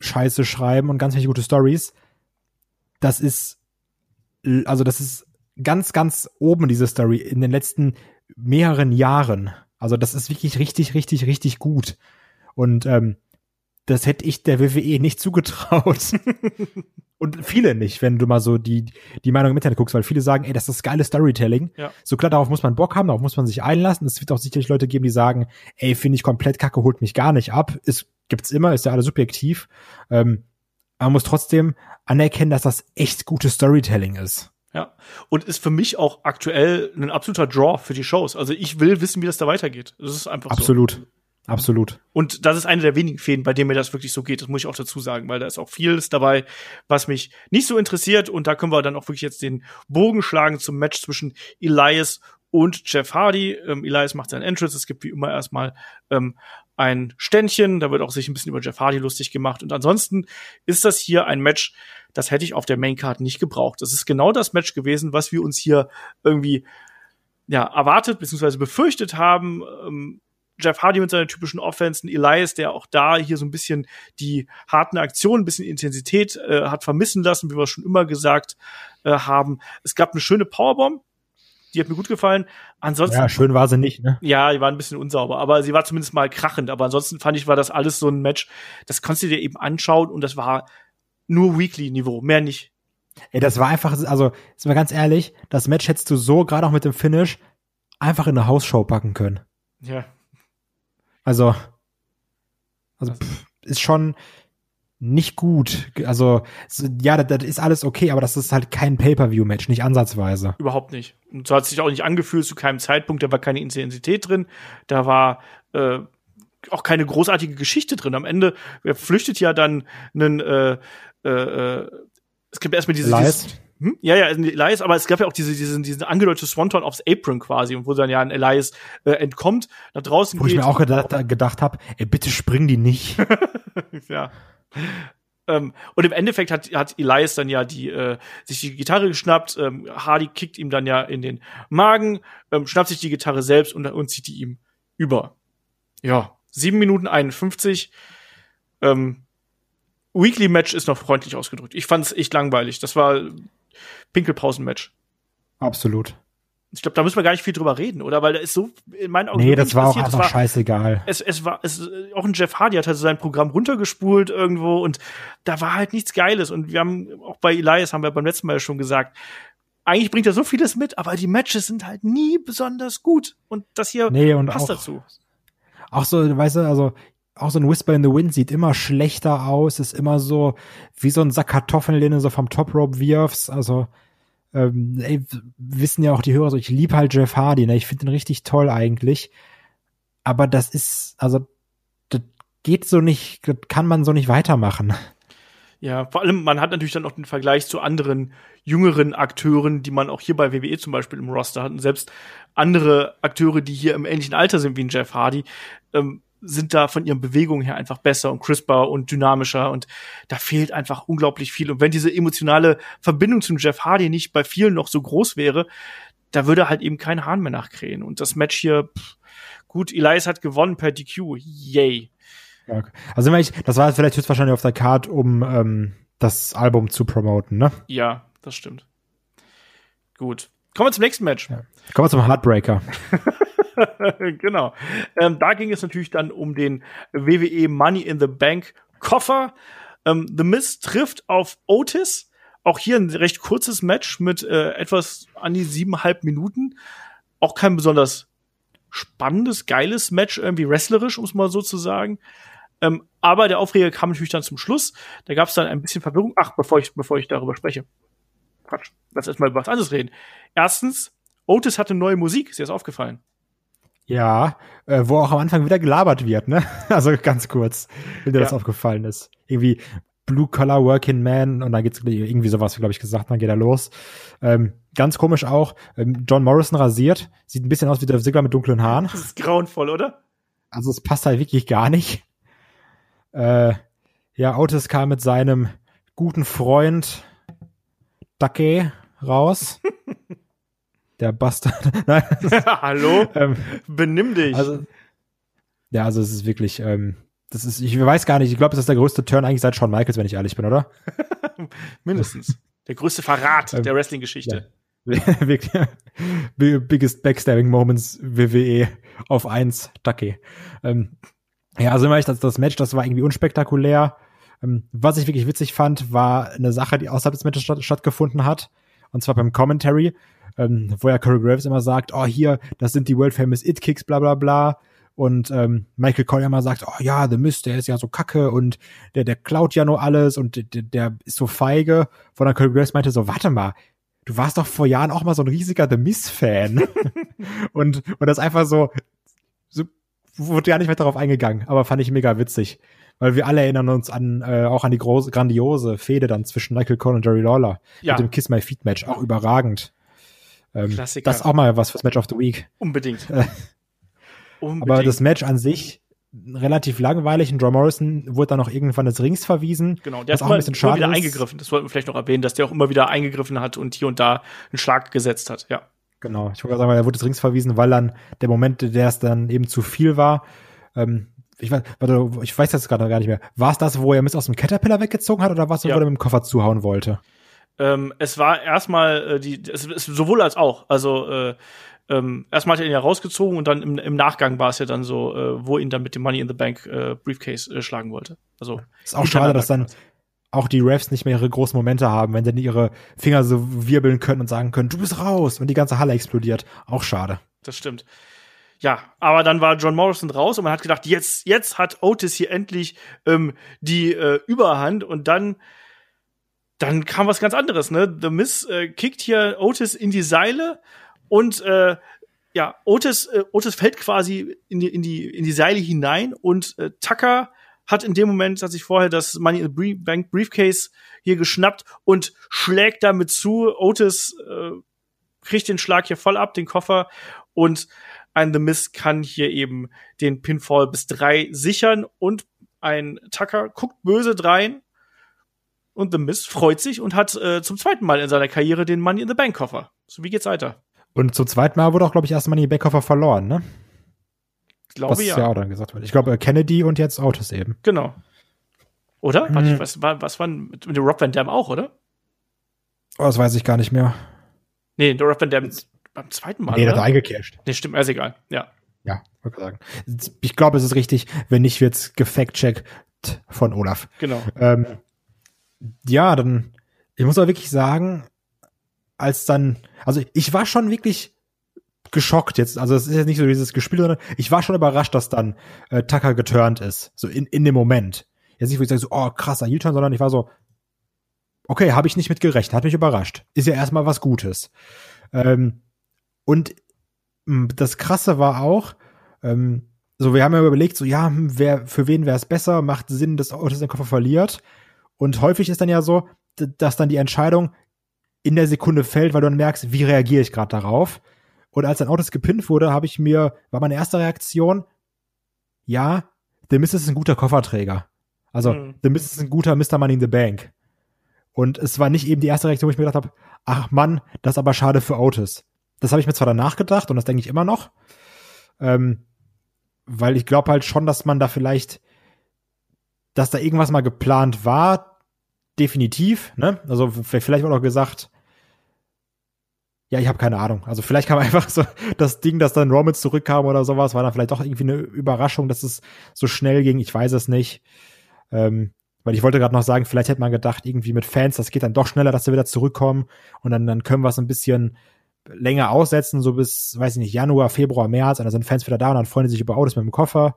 Scheiße schreiben und ganz viele gute Stories. Das ist ganz, ganz oben, diese Story, in den letzten mehreren Jahren. Also das ist wirklich richtig, richtig, richtig gut. Und das hätte ich der WWE nicht zugetraut. Und viele nicht, wenn du mal so die Meinung im Internet guckst, weil viele sagen, das ist geiles Storytelling. Ja. So klar, darauf muss man Bock haben, darauf muss man sich einlassen. Es wird auch sicherlich Leute geben, die sagen, finde ich komplett kacke, holt mich gar nicht ab. Gibt's immer, ist ja alles subjektiv. Man muss trotzdem anerkennen, dass das echt gutes Storytelling ist. Ja, und ist für mich auch aktuell ein absoluter Draw für die Shows. Also ich will wissen, wie das da weitergeht. Das ist einfach Absolut. Und das ist eine der wenigen Fäden, bei denen mir das wirklich so geht. Das muss ich auch dazu sagen, weil da ist auch vieles dabei, was mich nicht so interessiert. Und da können wir dann auch wirklich jetzt den Bogen schlagen zum Match zwischen Elias und Jeff Hardy. Elias macht seinen Entrance. Es gibt wie immer erstmal ein Ständchen, da wird auch sich ein bisschen über Jeff Hardy lustig gemacht. Und ansonsten ist das hier ein Match, das hätte ich auf der Maincard nicht gebraucht. Das ist genau das Match gewesen, was wir uns hier irgendwie erwartet bzw. befürchtet haben. Jeff Hardy mit seiner typischen Offense, Elias, der auch da hier so ein bisschen die harten Aktionen, ein bisschen Intensität hat vermissen lassen, wie wir schon immer gesagt haben. Es gab eine schöne Powerbomb, die hat mir gut gefallen. Ansonsten. Ja, schön war sie nicht, ne? Ja, die war ein bisschen unsauber, aber sie war zumindest mal krachend. Aber ansonsten fand ich, war das alles so ein Match, das konntest du dir eben anschauen und das war nur Weekly-Niveau, mehr nicht. Ey, das war einfach, also, sind wir ganz ehrlich, das Match hättest du so, gerade auch mit dem Finish, einfach in eine Hausshow packen können. Ja. Also ist schon nicht gut. Also, ja, das ist alles okay, aber das ist halt kein Pay-Per-View-Match, nicht ansatzweise. Überhaupt nicht. Und so hat es sich auch nicht angefühlt zu keinem Zeitpunkt. Da war keine Intensität drin. Da war auch keine großartige Geschichte drin. Am Ende flüchtet ja dann einen es gibt erstmal dieses... Elias, aber es gab ja auch diesen angedeuteten Swanton aufs Apron quasi, und wo dann ja ein Elias entkommt, nach draußen geht. Wo ich mir auch gedacht habe, bitte spring die nicht. Ja. Und im Endeffekt hat Elias dann ja sich die Gitarre geschnappt, Hardy kickt ihm dann ja in den Magen, schnappt sich die Gitarre selbst und zieht die ihm über. Ja, 7 Minuten 51. Weekly Match ist noch freundlich ausgedrückt. Ich fand's echt langweilig. Das war Pinkelpausen-Match. Absolut. Ich glaube, da müssen wir gar nicht viel drüber reden, oder? Weil da ist so in meinen Augen. Nee, das war auch einfach scheißegal. Es war auch ein Jeff Hardy hat halt sein Programm runtergespult irgendwo und da war halt nichts Geiles. Und wir haben auch bei Elias haben wir beim letzten Mal schon gesagt, eigentlich bringt er so vieles mit, aber die Matches sind halt nie besonders gut. Und das hier passt auch dazu. Auch so, weißt du, also auch so ein Whisper in the Wind sieht immer schlechter aus, ist immer so wie so ein Sack Kartoffeln, den du so vom Top Rope wirfst, also wissen ja auch die Hörer so, ich liebe halt Jeff Hardy, ne? Ich finde ihn richtig toll eigentlich, aber das ist, also das geht so nicht, das kann man so nicht weitermachen. Ja, vor allem, man hat natürlich dann auch den Vergleich zu anderen jüngeren Akteuren, die man auch hier bei WWE zum Beispiel im Roster hat, und selbst andere Akteure, die hier im ähnlichen Alter sind wie ein Jeff Hardy, sind da von ihren Bewegungen her einfach besser und crisper und dynamischer und da fehlt einfach unglaublich viel. Und wenn diese emotionale Verbindung zum Jeff Hardy nicht bei vielen noch so groß wäre, da würde halt eben kein Hahn mehr nachkrähen. Und das Match hier, gut, Elias hat gewonnen per DQ. Yay. Ja, also das war vielleicht höchstwahrscheinlich auf der Card, um das Album zu promoten, ne? Ja, das stimmt. Gut. Kommen wir zum nächsten Match. Ja. Kommen wir zum Heartbreaker. Genau. Da ging es natürlich dann um den WWE Money-in-the-Bank Koffer. The Miz trifft auf Otis. Auch hier ein recht kurzes Match mit etwas an die 7,5 Minuten. Auch kein besonders spannendes, geiles Match, irgendwie wrestlerisch, um es mal so zu sagen. Aber der Aufreger kam natürlich dann zum Schluss. Da gab es dann ein bisschen Verwirrung. Ach, bevor ich darüber spreche. Quatsch. Lass erstmal über was anderes reden. Erstens, Otis hatte neue Musik. Ist dir das aufgefallen? Ja, wo auch am Anfang wieder gelabert wird, ne? Also ganz kurz, wenn dir das aufgefallen ist. Irgendwie Blue-Collar Working Man und dann geht's irgendwie sowas, glaube ich, gesagt, dann geht er los. Ganz komisch auch, John Morrison rasiert, sieht ein bisschen aus wie der Sigler mit dunklen Haaren. Das ist grauenvoll, oder? Also es passt halt wirklich gar nicht. Ja, Otis kam mit seinem guten Freund Tucker raus. Der Bastard. Nein. Hallo? Benimm dich. Also es ist wirklich, das ist, ich weiß gar nicht, ich glaube, das ist der größte Turn eigentlich seit Shawn Michaels, wenn ich ehrlich bin, oder? Mindestens. Der größte Verrat der Wrestling-Geschichte. Ja. Wirklich. Biggest Backstabbing Moments WWE auf 1, Ducky. Ja, also immer das Match, das war irgendwie unspektakulär. Was ich wirklich witzig fand, war eine Sache, die außerhalb des Matches stattgefunden hat. Und zwar beim Commentary, wo ja Corey Graves immer sagt, oh hier, das sind die World Famous It Kicks, bla bla bla. Und Michael Cole immer sagt, oh ja, The Miz, der ist ja so kacke und der klaut ja nur alles und der ist so feige. Von der Corey Graves meinte so, warte mal, du warst doch vor Jahren auch mal so ein riesiger The Miz-Fan. und das einfach so wurde ja nicht mehr darauf eingegangen, aber fand ich mega witzig. Weil wir alle erinnern uns auch an die große, grandiose Fehde dann zwischen Michael Cole und Jerry Lawler mit dem Kiss My Feet Match, auch überragend. Klassiker. Das ist auch mal was fürs Match of the Week. Unbedingt. Aber das Match an sich relativ langweilig. Und John Morrison wurde dann auch irgendwann des Rings verwiesen. Genau, der hat auch ein bisschen schade eingegriffen. Das wollten wir vielleicht noch erwähnen, dass der auch immer wieder eingegriffen hat und hier und da einen Schlag gesetzt hat. Ja. Genau. Ich wollte sagen, er wurde des Rings verwiesen, weil dann der Moment, der es dann eben zu viel war. Ich weiß das gerade gar nicht mehr. War es das, wo er Mist aus dem Caterpillar weggezogen hat oder was, wo er mit dem Koffer zuhauen wollte? Es war erstmal sowohl als auch. Also erstmal hat er ihn ja rausgezogen und dann im Nachgang war es ja dann so, wo ihn dann mit dem Money in the Bank Briefcase schlagen wollte. Also ist auch schade, dass dann auch die Refs nicht mehr ihre großen Momente haben, wenn dann ihre Finger so wirbeln können und sagen können, du bist raus und die ganze Halle explodiert. Auch schade. Das stimmt. Ja, aber dann war John Morrison raus und man hat gedacht, jetzt hat Otis hier endlich die Überhand und dann kam was ganz anderes, ne? The Miz kickt hier Otis in die Seile und Otis fällt quasi in die Seile hinein und Tucker hat sich vorher das Money in the Bank Briefcase hier geschnappt und schlägt damit zu. Otis kriegt den Schlag hier voll ab, den Koffer, und ein The Miz kann hier eben den Pinfall bis 3 sichern und ein Tucker guckt böse drein. Und The Miz freut sich und hat zum zweiten Mal in seiner Karriere den Money-in-the-Bank-Koffer. So, wie geht's weiter? Und zum zweiten Mal wurde auch, glaube ich, erst Money-in-the-Bank-Koffer verloren, ne? glaube ja. Was ja auch dann gesagt wird. Ich glaube Kennedy und jetzt Otis eben. Genau. Oder? Hm. Warte, was war denn mit Rob Van Dam auch, oder? Oh, das weiß ich gar nicht mehr. Nee, Rob Van Dam beim zweiten Mal, nee, oder? Der hat eingecasht. Nee, stimmt, ist egal. Ja. Ja, würde ich sagen. Ich glaube, es ist richtig, wenn nicht, wird's gefact-checkt von Olaf. Genau. Ja, dann, ich muss auch wirklich sagen, als dann, also ich war schon wirklich geschockt jetzt, also es ist jetzt nicht so dieses Gespiel, sondern ich war schon überrascht, dass dann Tucker geturnt ist, so in dem Moment. Jetzt nicht, wo ich sage, so, oh, krasser Heel-Turn, sondern ich war so, okay, habe ich nicht mit gerechnet, hat mich überrascht. Ist ja erstmal was Gutes. Und das Krasse war auch, so, wir haben ja überlegt, so, ja, für wen wäre es besser, macht Sinn, dass Otis den Koffer verliert. Und häufig ist dann ja so, dass dann die Entscheidung in der Sekunde fällt, weil du dann merkst, wie reagiere ich gerade darauf. Und als dann Otis gepinnt wurde, war meine erste Reaktion, ja, The Miz ist ein guter Kofferträger. Also, The Miz ist ein guter Mr. Money-in-the-Bank. Und es war nicht eben die erste Reaktion, wo ich mir gedacht habe, ach Mann, das ist aber schade für Otis. Das habe ich mir zwar danach gedacht und das denke ich immer noch, weil ich glaube halt schon, dass man da vielleicht, dass da irgendwas mal geplant war, definitiv, ne? Also vielleicht wurde auch gesagt, ja, ich habe keine Ahnung. Also vielleicht kam einfach so das Ding, dass dann Roman zurückkam oder sowas, war dann vielleicht doch irgendwie eine Überraschung, dass es so schnell ging, ich weiß es nicht. Weil ich wollte gerade noch sagen, vielleicht hätte man gedacht, irgendwie mit Fans, das geht dann doch schneller, dass sie wieder zurückkommen und dann können wir es ein bisschen länger aussetzen, so bis, weiß ich nicht, Januar, Februar, März, und dann sind Fans wieder da und dann freuen sie sich über Autos mit dem Koffer.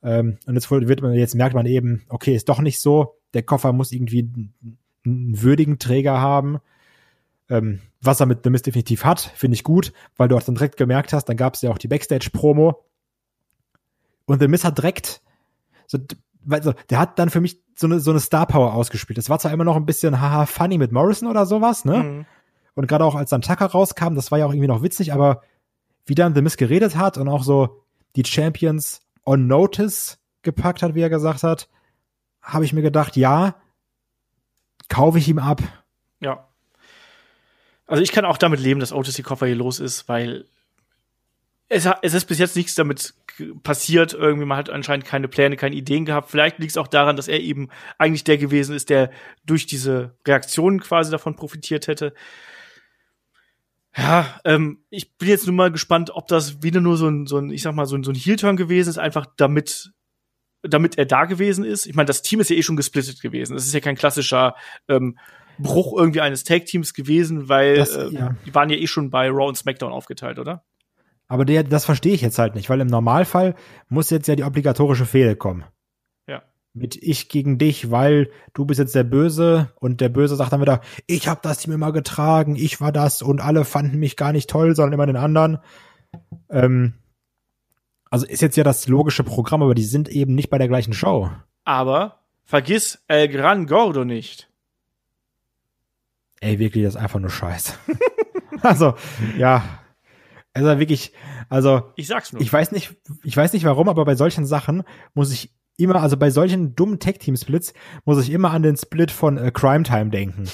Und jetzt merkt man eben, okay, ist doch nicht so, der Koffer muss irgendwie einen würdigen Träger haben. Was er mit The Miz definitiv hat, finde ich gut, weil du auch dann direkt gemerkt hast, dann gab es ja auch die Backstage-Promo. Und The Miz hat direkt der hat dann für mich so eine Star-Power ausgespielt. Das war zwar immer noch ein bisschen haha funny mit Morrison oder sowas, ne? Mhm. Und gerade auch, als dann Tucker rauskam, das war ja auch irgendwie noch witzig, aber wie dann The Miz geredet hat und auch so die Champions on Notice gepackt hat, wie er gesagt hat, habe ich mir gedacht, ja, kaufe ich ihm ab. Ja. Also ich kann auch damit leben, dass Otis die Koffer hier los ist, weil es ist bis jetzt nichts damit passiert. Irgendwie, man hat anscheinend keine Pläne, keine Ideen gehabt. Vielleicht liegt es auch daran, dass er eben eigentlich der gewesen ist, der durch diese Reaktionen quasi davon profitiert hätte. Ja, ich bin jetzt nur mal gespannt, ob das wieder nur so ein Heel-Turn gewesen ist, einfach damit er da gewesen ist. Ich meine, das Team ist ja eh schon gesplittet gewesen. Das ist ja kein klassischer Bruch irgendwie eines Tag-Teams gewesen, weil die waren ja eh schon bei Raw und SmackDown aufgeteilt, oder? Aber das verstehe ich jetzt halt nicht, weil im Normalfall muss jetzt ja die obligatorische Fehde kommen. Ja. Mit ich gegen dich, weil du bist jetzt der Böse und der Böse sagt dann wieder, ich habe das Team immer getragen, ich war das und alle fanden mich gar nicht toll, sondern immer den anderen. Also ist jetzt ja das logische Programm, aber die sind eben nicht bei der gleichen Show. Aber vergiss El Gran Gordo nicht. Ey, wirklich, das ist einfach nur Scheiß. Also, ja. Also wirklich, ich sag's nur. Ich weiß nicht warum, aber bei solchen Sachen muss ich immer, also bei solchen dummen Tag-Team-Splits muss ich immer an den Split von Crime Time denken.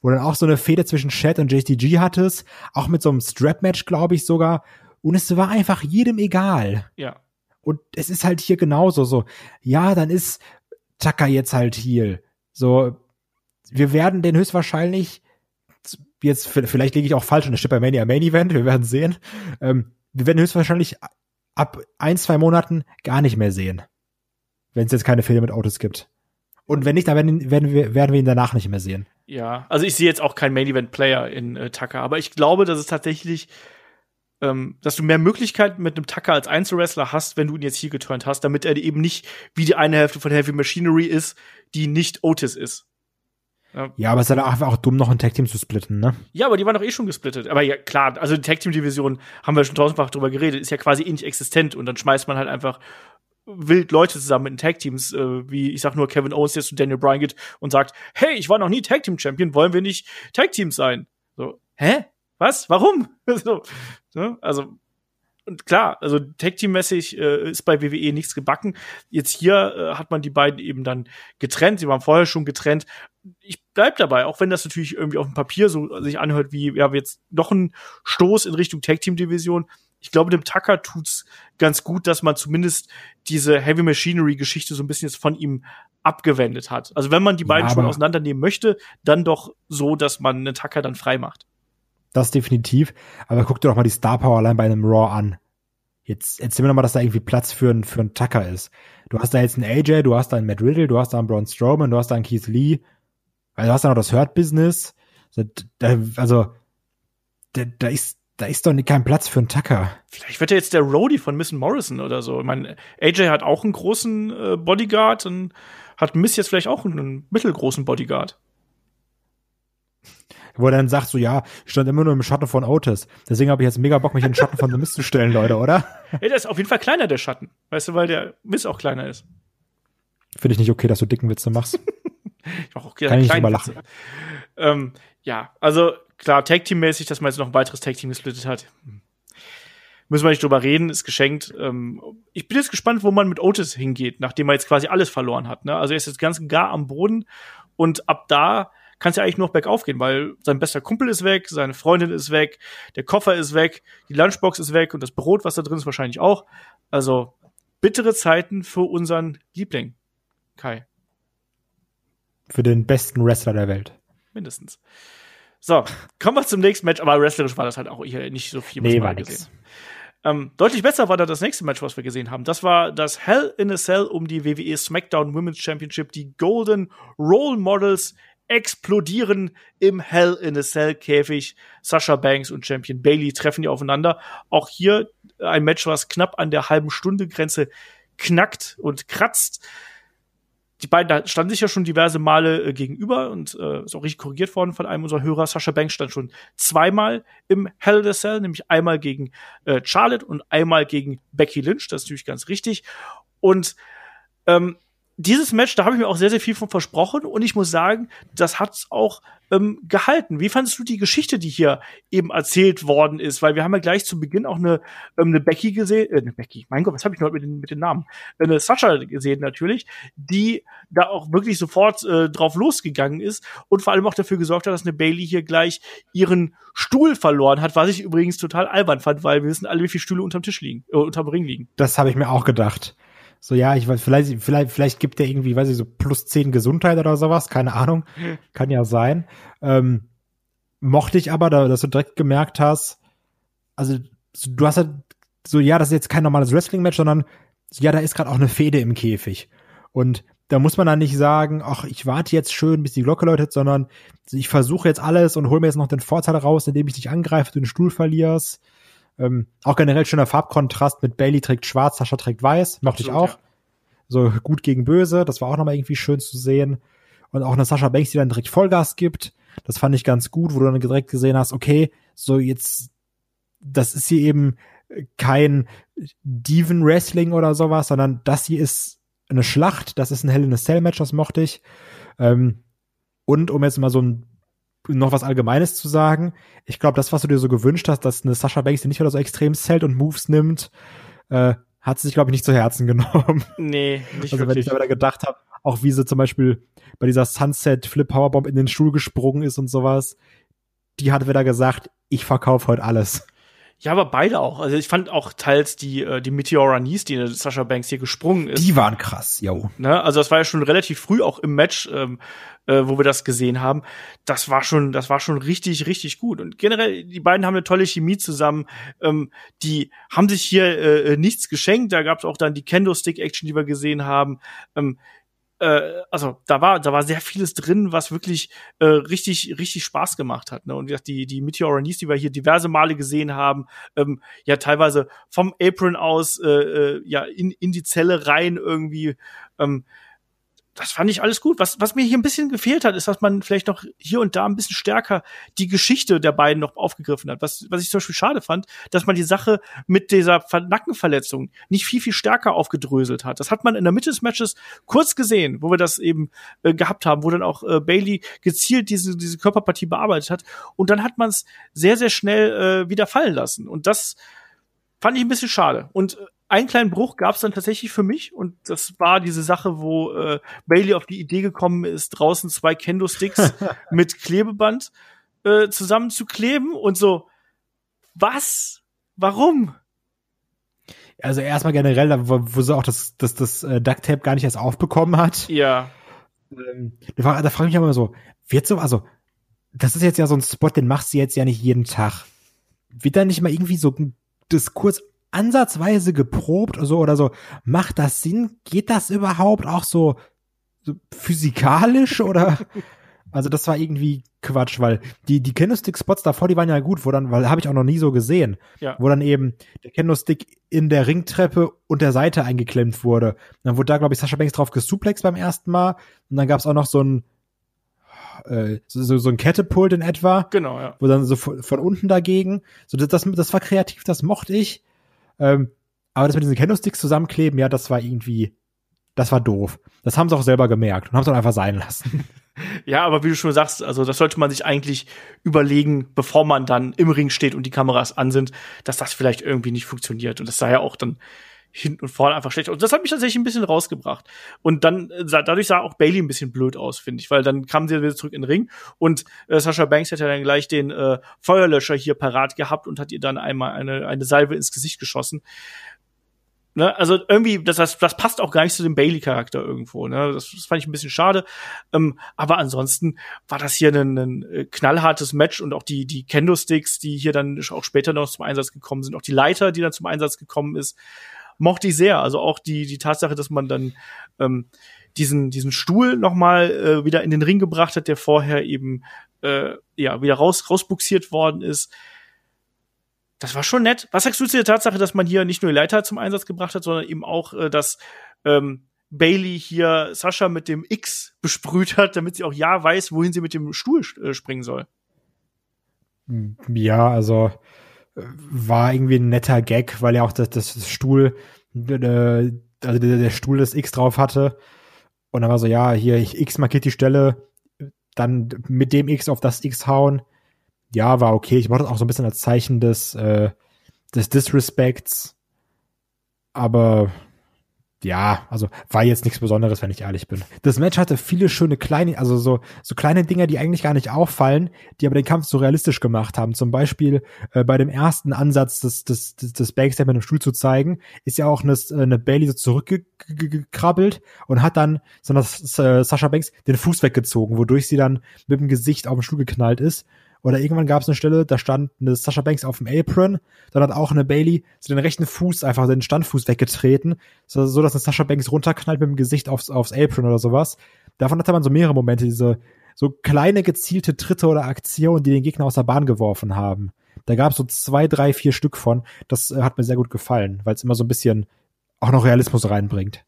Wo dann auch so eine Fehde zwischen Chad und JTG hattest, auch mit so einem Strap-Match, glaube ich sogar. Und es war einfach jedem egal. Ja. Und es ist halt hier genauso so. Ja, dann ist Tucker jetzt halt Heel. So, wir werden den höchstwahrscheinlich jetzt, vielleicht liege ich auch falsch und es steht bei Mania Main Event, wir werden sehen. Wir werden höchstwahrscheinlich ab 1-2 Monaten gar nicht mehr sehen. Wenn es jetzt keine Fehler mit Autos gibt. Und wenn nicht, dann werden wir ihn danach nicht mehr sehen. Ja, also ich sehe jetzt auch keinen Main Event Player in Tucker, aber ich glaube, dass es tatsächlich, dass du mehr Möglichkeiten mit einem Tucker als Einzelwrestler hast, wenn du ihn jetzt hier geturnt hast, damit er eben nicht wie die eine Hälfte von Heavy Machinery ist, die nicht Otis ist. Ja, aber es ist halt auch dumm, noch ein Tag-Team zu splitten, ne? Ja, aber die waren doch eh schon gesplittet. Aber ja, klar, also die Tag-Team-Division, haben wir schon tausendfach drüber geredet, ist ja quasi eh nicht existent. Und dann schmeißt man halt einfach wild Leute zusammen in Tag-Teams, wie, ich sag nur, Kevin Owens, der zu Daniel Bryan geht und sagt, hey, ich war noch nie Tag-Team-Champion, wollen wir nicht Tag-Teams sein? So, hä? Was? Warum? So, ne? Also, und klar, also Tag-Team-mäßig ist bei WWE nichts gebacken. Jetzt hier hat man die beiden eben dann getrennt. Sie waren vorher schon getrennt. Ich bleib dabei, auch wenn das natürlich irgendwie auf dem Papier so sich anhört wie, ja, jetzt noch ein Stoß in Richtung Tag-Team-Division. Ich glaube, dem Tucker tut's ganz gut, dass man zumindest diese Heavy Machinery-Geschichte so ein bisschen jetzt von ihm abgewendet hat. Also wenn man die beiden schon auseinandernehmen möchte, dann doch so, dass man einen Tucker dann frei macht. Das definitiv. Aber guck dir doch mal die Star Power allein bei einem Raw an. Jetzt erzähl mir doch mal, dass da irgendwie Platz für einen Tucker ist. Du hast da jetzt einen AJ, du hast da einen Matt Riddle, du hast da einen Braun Strowman, du hast da einen Keith Lee. Also du hast da noch das Hurt Business. Da ist doch nicht kein Platz für einen Tucker. Vielleicht wird ja jetzt der Roadie von Miss Morrison oder so. Ich meine, AJ hat auch einen großen Bodyguard und hat Miss jetzt vielleicht auch einen mittelgroßen Bodyguard. Wo er dann sagt so, ja, ich stand immer nur im Schatten von Otis. Deswegen habe ich jetzt mega Bock, mich in den Schatten von The Miz zu stellen, Leute, oder? Ey, der ist auf jeden Fall kleiner, der Schatten. Weißt du, weil der Miz auch kleiner ist. Finde ich nicht okay, dass du dicken Witze machst. Ich mache auch gerne kleine Witze. Lachen. Ja, also klar, Tag-Team-mäßig, dass man jetzt noch ein weiteres Tag-Team gesplittet hat. Müssen wir nicht drüber reden, ist geschenkt. Ich bin jetzt gespannt, wo man mit Otis hingeht, nachdem er jetzt quasi alles verloren hat. Ne? Also er ist jetzt ganz gar am Boden und ab da kann es ja eigentlich nur noch bergauf gehen, weil sein bester Kumpel ist weg, seine Freundin ist weg, der Koffer ist weg, die Lunchbox ist weg und das Brot, was da drin ist, wahrscheinlich auch. Also bittere Zeiten für unseren Liebling, Kai. Für den besten Wrestler der Welt. Mindestens. So, kommen wir zum nächsten Match, aber wrestlerisch war das halt auch hier nicht so viel, was wir gesehen haben. Deutlich besser war da das nächste Match, was wir gesehen haben. Das war das Hell in a Cell um die WWE SmackDown Women's Championship. Die Golden Role Models explodieren im Hell in a Cell Käfig. Sasha Banks und Champion Bayley treffen die aufeinander. Auch hier ein Match, was knapp an der halben Stunde Grenze knackt und kratzt. Die beiden standen sich ja schon diverse Male gegenüber und ist auch richtig korrigiert worden von einem unserer Hörer. Sasha Banks stand schon zweimal im Hell in a Cell, nämlich einmal gegen Charlotte und einmal gegen Becky Lynch. Das ist natürlich ganz richtig. Und dieses Match, da habe ich mir auch sehr, sehr viel von versprochen und ich muss sagen, das hat's auch gehalten. Wie fandest du die Geschichte, die hier eben erzählt worden ist? Weil wir haben ja gleich zu Beginn auch eine Becky gesehen, eine Becky, mein Gott, was habe ich noch mit den Namen? Eine Sascha gesehen natürlich, die da auch wirklich sofort drauf losgegangen ist und vor allem auch dafür gesorgt hat, dass eine Bayley hier gleich ihren Stuhl verloren hat, was ich übrigens total albern fand, weil wir wissen alle, wie viele Stühle unterm Tisch liegen, unterm Ring liegen. Das habe ich mir auch gedacht. So, ja, ich weiß, vielleicht gibt der irgendwie, weiß ich, so +10 Gesundheit oder sowas, keine Ahnung, kann ja sein. Mochte ich aber, dass du direkt gemerkt hast, also, du hast halt so, ja, das ist jetzt kein normales Wrestling-Match, sondern, so, ja, da ist gerade auch eine Fehde im Käfig. Und da muss man dann nicht sagen, ach, ich warte jetzt schön, bis die Glocke läutet, sondern ich versuche jetzt alles und hole mir jetzt noch den Vorteil raus, indem ich dich angreife, du den Stuhl verlierst. Auch generell schöner Farbkontrast mit Bayley trägt schwarz, Sascha trägt weiß, mochte ich auch. Ja. So gut gegen böse, das war auch nochmal irgendwie schön zu sehen. Und auch eine Sasha Banks, die dann direkt Vollgas gibt, das fand ich ganz gut, wo du dann direkt gesehen hast, okay, so jetzt, das ist hier eben kein Diven-Wrestling oder sowas, sondern das hier ist eine Schlacht, das ist ein Hell in a Cell-Match, das mochte ich. Und um jetzt mal so ein noch was Allgemeines zu sagen. Ich glaube, das, was du dir so gewünscht hast, dass eine Sasha Banks, die nicht wieder so extrem zählt und Moves nimmt, hat sie sich, glaube ich, nicht zu Herzen genommen. Nee, nicht also, wirklich. Wenn ich da wieder gedacht habe, auch wie sie zum Beispiel bei dieser Sunset-Flip-Powerbomb in den Stuhl gesprungen ist und sowas, die hat wieder gesagt, ich verkaufe heute alles. Ja, aber beide auch. Also ich fand auch teils die Meteora Nice, die in Sasha Banks hier gesprungen ist. Die waren krass, jo. Ne? Also das war ja schon relativ früh auch im Match, wo wir das gesehen haben. Das war schon richtig, richtig gut. Und generell, die beiden haben eine tolle Chemie zusammen. Die haben sich hier nichts geschenkt. Da gab's auch dann die Kendo-Stick-Action, die wir gesehen haben. Also da war sehr vieles drin, was wirklich richtig, richtig Spaß gemacht hat. Ne? Und wie gesagt, die Meteora Nice, die wir hier diverse Male gesehen haben, ja teilweise vom Apron aus ja in die Zelle rein irgendwie. Das fand ich alles gut. Was mir hier ein bisschen gefehlt hat, ist, dass man vielleicht noch hier und da ein bisschen stärker die Geschichte der beiden noch aufgegriffen hat. Was ich zum Beispiel schade fand, dass man die Sache mit dieser Nackenverletzung nicht viel, viel stärker aufgedröselt hat. Das hat man in der Mitte des Matches kurz gesehen, wo wir das eben gehabt haben, wo dann auch Bayley gezielt diese Körperpartie bearbeitet hat. Und dann hat man es sehr, sehr schnell wieder fallen lassen. Und das fand ich ein bisschen schade. Und einen kleinen Bruch gab es dann tatsächlich für mich und das war diese Sache, wo Bayley auf die Idee gekommen ist, draußen 2 Kendo-Sticks mit Klebeband zusammenzukleben und so, was? Warum? also erstmal generell, wo sie auch das Ducktape gar nicht erst aufbekommen hat. Ja. Da frage ich mich immer so, wird so, also das ist jetzt ja so ein Spot, den machst du jetzt ja nicht jeden Tag. Wird da nicht mal irgendwie so das kurz ansatzweise geprobt oder so? Macht das Sinn? Geht das überhaupt auch so physikalisch oder? Also das war irgendwie Quatsch, weil die Kendo-Stick-Spots davor, die waren ja gut, wo dann, weil habe ich auch noch nie so gesehen, ja, wo dann eben der Kendo-Stick in der Ringtreppe und der Seite eingeklemmt wurde. Und dann wurde da, glaube ich, Sasha Banks drauf gesuplext beim ersten Mal und dann gab es auch noch so ein Catapult in etwa. Genau, ja. Wo dann so von unten dagegen. So, das war kreativ, das mochte ich. Aber das mit diesen Kendo-Sticks zusammenkleben, ja, das war irgendwie, das war doof. Das haben sie auch selber gemerkt und haben es dann einfach sein lassen. Ja, aber wie du schon sagst, also das sollte man sich eigentlich überlegen, bevor man dann im Ring steht und die Kameras an sind, dass das vielleicht irgendwie nicht funktioniert. Und das sah ja auch dann hinten und vorne einfach schlecht aus. Und das hat mich tatsächlich ein bisschen rausgebracht. Und dann dadurch sah auch Bayley ein bisschen blöd aus, finde ich, weil dann kamen sie wieder zurück in den Ring und Sasha Banks hat ja dann gleich den Feuerlöscher hier parat gehabt und hat ihr dann einmal eine Salve ins Gesicht geschossen. Ne, also irgendwie, das passt auch gar nicht zu dem Bayley-Charakter irgendwo. Ne? Das fand ich ein bisschen schade. Aber ansonsten war das hier ein knallhartes Match und auch die Kendo-Sticks, die hier dann auch später noch zum Einsatz gekommen sind, auch die Leiter, die dann zum Einsatz gekommen ist, mochte ich sehr. Also auch die Tatsache, dass man dann diesen Stuhl nochmal wieder in den Ring gebracht hat, der vorher eben wieder rausbuxiert worden ist. Das war schon nett. Was sagst du zu der Tatsache, dass man hier nicht nur die Leiter zum Einsatz gebracht hat, sondern eben auch, dass Bayley hier Sasha mit dem X besprüht hat, damit sie auch ja weiß, wohin sie mit dem Stuhl springen soll? Ja, also war irgendwie ein netter Gag, weil ja auch das Stuhl, also der Stuhl das X drauf hatte. Und dann war so, ja, hier X markiert die Stelle, dann mit dem X auf das X hauen. Ja, war okay. Ich mochte das auch so ein bisschen als Zeichen des Disrespects. Aber ja, also war jetzt nichts Besonderes, wenn ich ehrlich bin. Das Match hatte viele schöne kleine, also so kleine Dinger, die eigentlich gar nicht auffallen, die aber den Kampf so realistisch gemacht haben. Zum Beispiel bei dem ersten Ansatz, das Backstab mit dem Stuhl zu zeigen, ist ja auch eine Bayley so zurückgekrabbelt und hat dann Sasha Banks den Fuß weggezogen, wodurch sie dann mit dem Gesicht auf den Stuhl geknallt ist. Oder irgendwann gab es eine Stelle, da stand eine Sasha Banks auf dem Apron, dann hat auch eine Bayley den rechten Fuß, einfach den Standfuß weggetreten, so dass eine Sasha Banks runterknallt mit dem Gesicht aufs Apron oder sowas. Davon hatte man so mehrere Momente, diese so kleine gezielte Tritte oder Aktionen, die den Gegner aus der Bahn geworfen haben. Da gab es so 2, 3, 4 Stück von. Das hat mir sehr gut gefallen, weil es immer so ein bisschen auch noch Realismus reinbringt.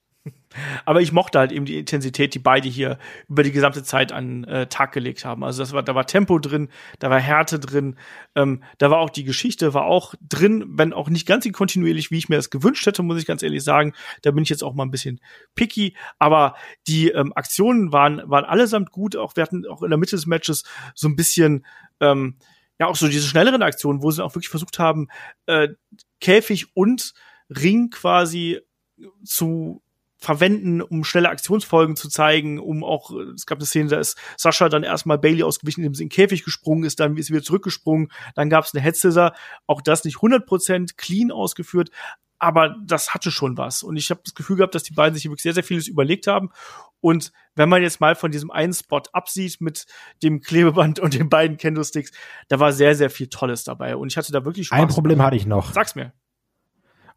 Aber ich mochte halt eben die Intensität, die beide hier über die gesamte Zeit an Tag gelegt haben. Also da war Tempo drin, da war Härte drin, da war auch die Geschichte, war auch drin, wenn auch nicht ganz so kontinuierlich, wie ich mir das gewünscht hätte, muss ich ganz ehrlich sagen. Da bin ich jetzt auch mal ein bisschen picky, aber die Aktionen waren allesamt gut. Auch wir hatten auch in der Mitte des Matches so ein bisschen auch so diese schnelleren Aktionen, wo sie auch wirklich versucht haben, Käfig und Ring quasi zu verwenden, um schnelle Aktionsfolgen zu zeigen, um auch, es gab eine Szene, da ist Sasha dann erstmal Bayley ausgewichen, indem sie in den Käfig gesprungen ist, dann ist sie wieder zurückgesprungen, dann gab es eine Head Scissor, auch das nicht 100% clean ausgeführt, aber das hatte schon was und ich habe das Gefühl gehabt, dass die beiden sich wirklich sehr, sehr vieles überlegt haben und wenn man jetzt mal von diesem einen Spot absieht mit dem Klebeband und den beiden Candlesticks, da war sehr, sehr viel Tolles dabei und ich hatte da wirklich Spaß. Ein Problem hatte ich noch. Sag's mir.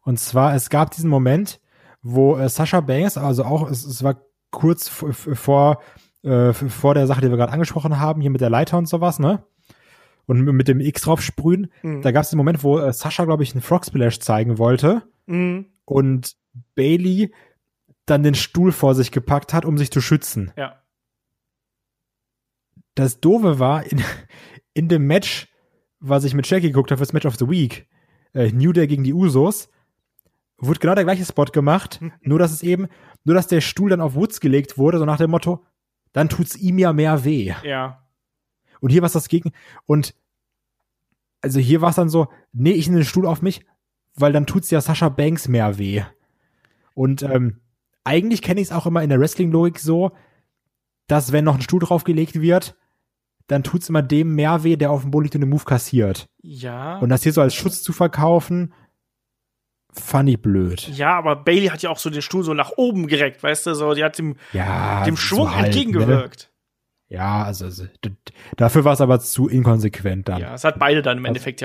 Und zwar, es gab diesen Moment, wo Sasha Banks, also auch, es war kurz vor der Sache, die wir gerade angesprochen haben, hier mit der Leiter und sowas, ne? Und mit dem X drauf sprühen. Mhm. Da gab es den Moment, wo Sasha, glaube ich, einen Frog Splash zeigen wollte. Mhm. Und Bayley dann den Stuhl vor sich gepackt hat, um sich zu schützen. Ja. Das Doofe war, in dem Match, was ich mit Shaggy geguckt habe, fürs Match of the Week, New Day gegen die Usos, wurde genau der gleiche Spot gemacht, nur dass der Stuhl dann auf Woods gelegt wurde, so nach dem Motto, dann tut's ihm ja mehr weh. Ja. Und hier war es das Gegen, und also hier war es dann so, nee, ich nehme den Stuhl auf mich, weil dann tut's ja Sasha Banks mehr weh. Und eigentlich kenne ich es auch immer in der Wrestling-Logik so, dass wenn noch ein Stuhl draufgelegt wird, dann tut's immer dem mehr weh, der auf dem Boden liegt und den Move kassiert. Ja. Und das hier so als Schutz zu verkaufen, funny blöd. Ja, aber Bayley hat ja auch so den Stuhl so nach oben gereckt, weißt du, so, die hat dem Schwung so halt, entgegengewirkt. Ne? Ja, also dafür war es aber zu inkonsequent dann. Ja, es hat beide dann im Endeffekt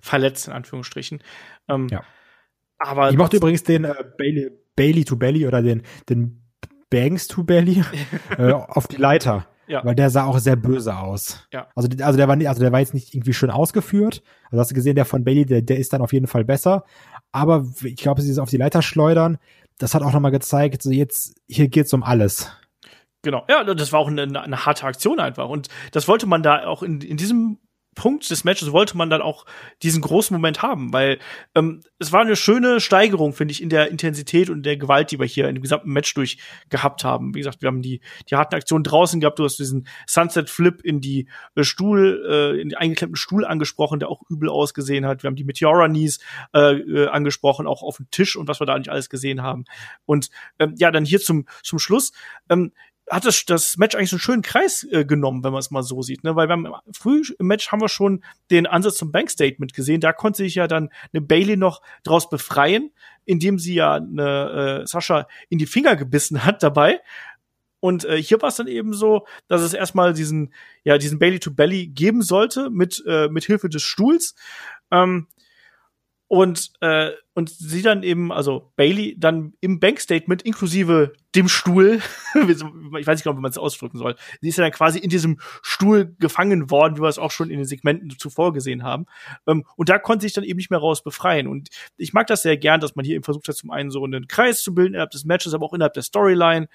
verletzt, in Anführungsstrichen. Ja. Aber ich mochte übrigens den Bayley to Belly oder den Banks to Belly auf die Leiter. Ja. Weil der sah auch sehr böse aus. Ja. Also der war jetzt nicht irgendwie schön ausgeführt. Also hast du gesehen, der von Bayley, der ist dann auf jeden Fall besser. Aber ich glaube, sie ist auf die Leiter schleudern. Das hat auch nochmal gezeigt, so jetzt, hier geht's um alles. Genau. Ja, das war auch eine harte Aktion einfach. Und das wollte man da auch in diesem Punkt des Matches wollte man dann auch diesen großen Moment haben, weil es war eine schöne Steigerung, finde ich, in der Intensität und der Gewalt, die wir hier in dem gesamten Match durch gehabt haben. Wie gesagt, wir haben die harten Aktionen draußen gehabt, du hast diesen Sunset Flip in die in den eingeklemmten Stuhl angesprochen, der auch übel ausgesehen hat. Wir haben die Meteora Knees angesprochen, auch auf dem Tisch und was wir da nicht alles gesehen haben. Und ja, dann hier zum Schluss, hat das Match eigentlich so einen schönen Kreis genommen, wenn man es mal so sieht, ne? Weil früh im Match haben wir schon den Ansatz zum Bank-Statement gesehen. Da konnte sich ja dann eine Bayley noch draus befreien, indem sie ja eine Sasha in die Finger gebissen hat dabei. Und hier war es dann eben so, dass es erstmal diesen Bayley-to-Belly geben sollte mit Hilfe des Stuhls. Und sie dann eben, also Bayley, dann im Bankstatement inklusive dem Stuhl, ich weiß nicht genau, wie man es ausdrücken soll, sie ist ja dann quasi in diesem Stuhl gefangen worden, wie wir es auch schon in den Segmenten zuvor gesehen haben. Und da konnte sich dann eben nicht mehr raus befreien. Und ich mag das sehr gern, dass man hier eben versucht hat, zum einen so einen Kreis zu bilden innerhalb des Matches, aber auch innerhalb der Storyline,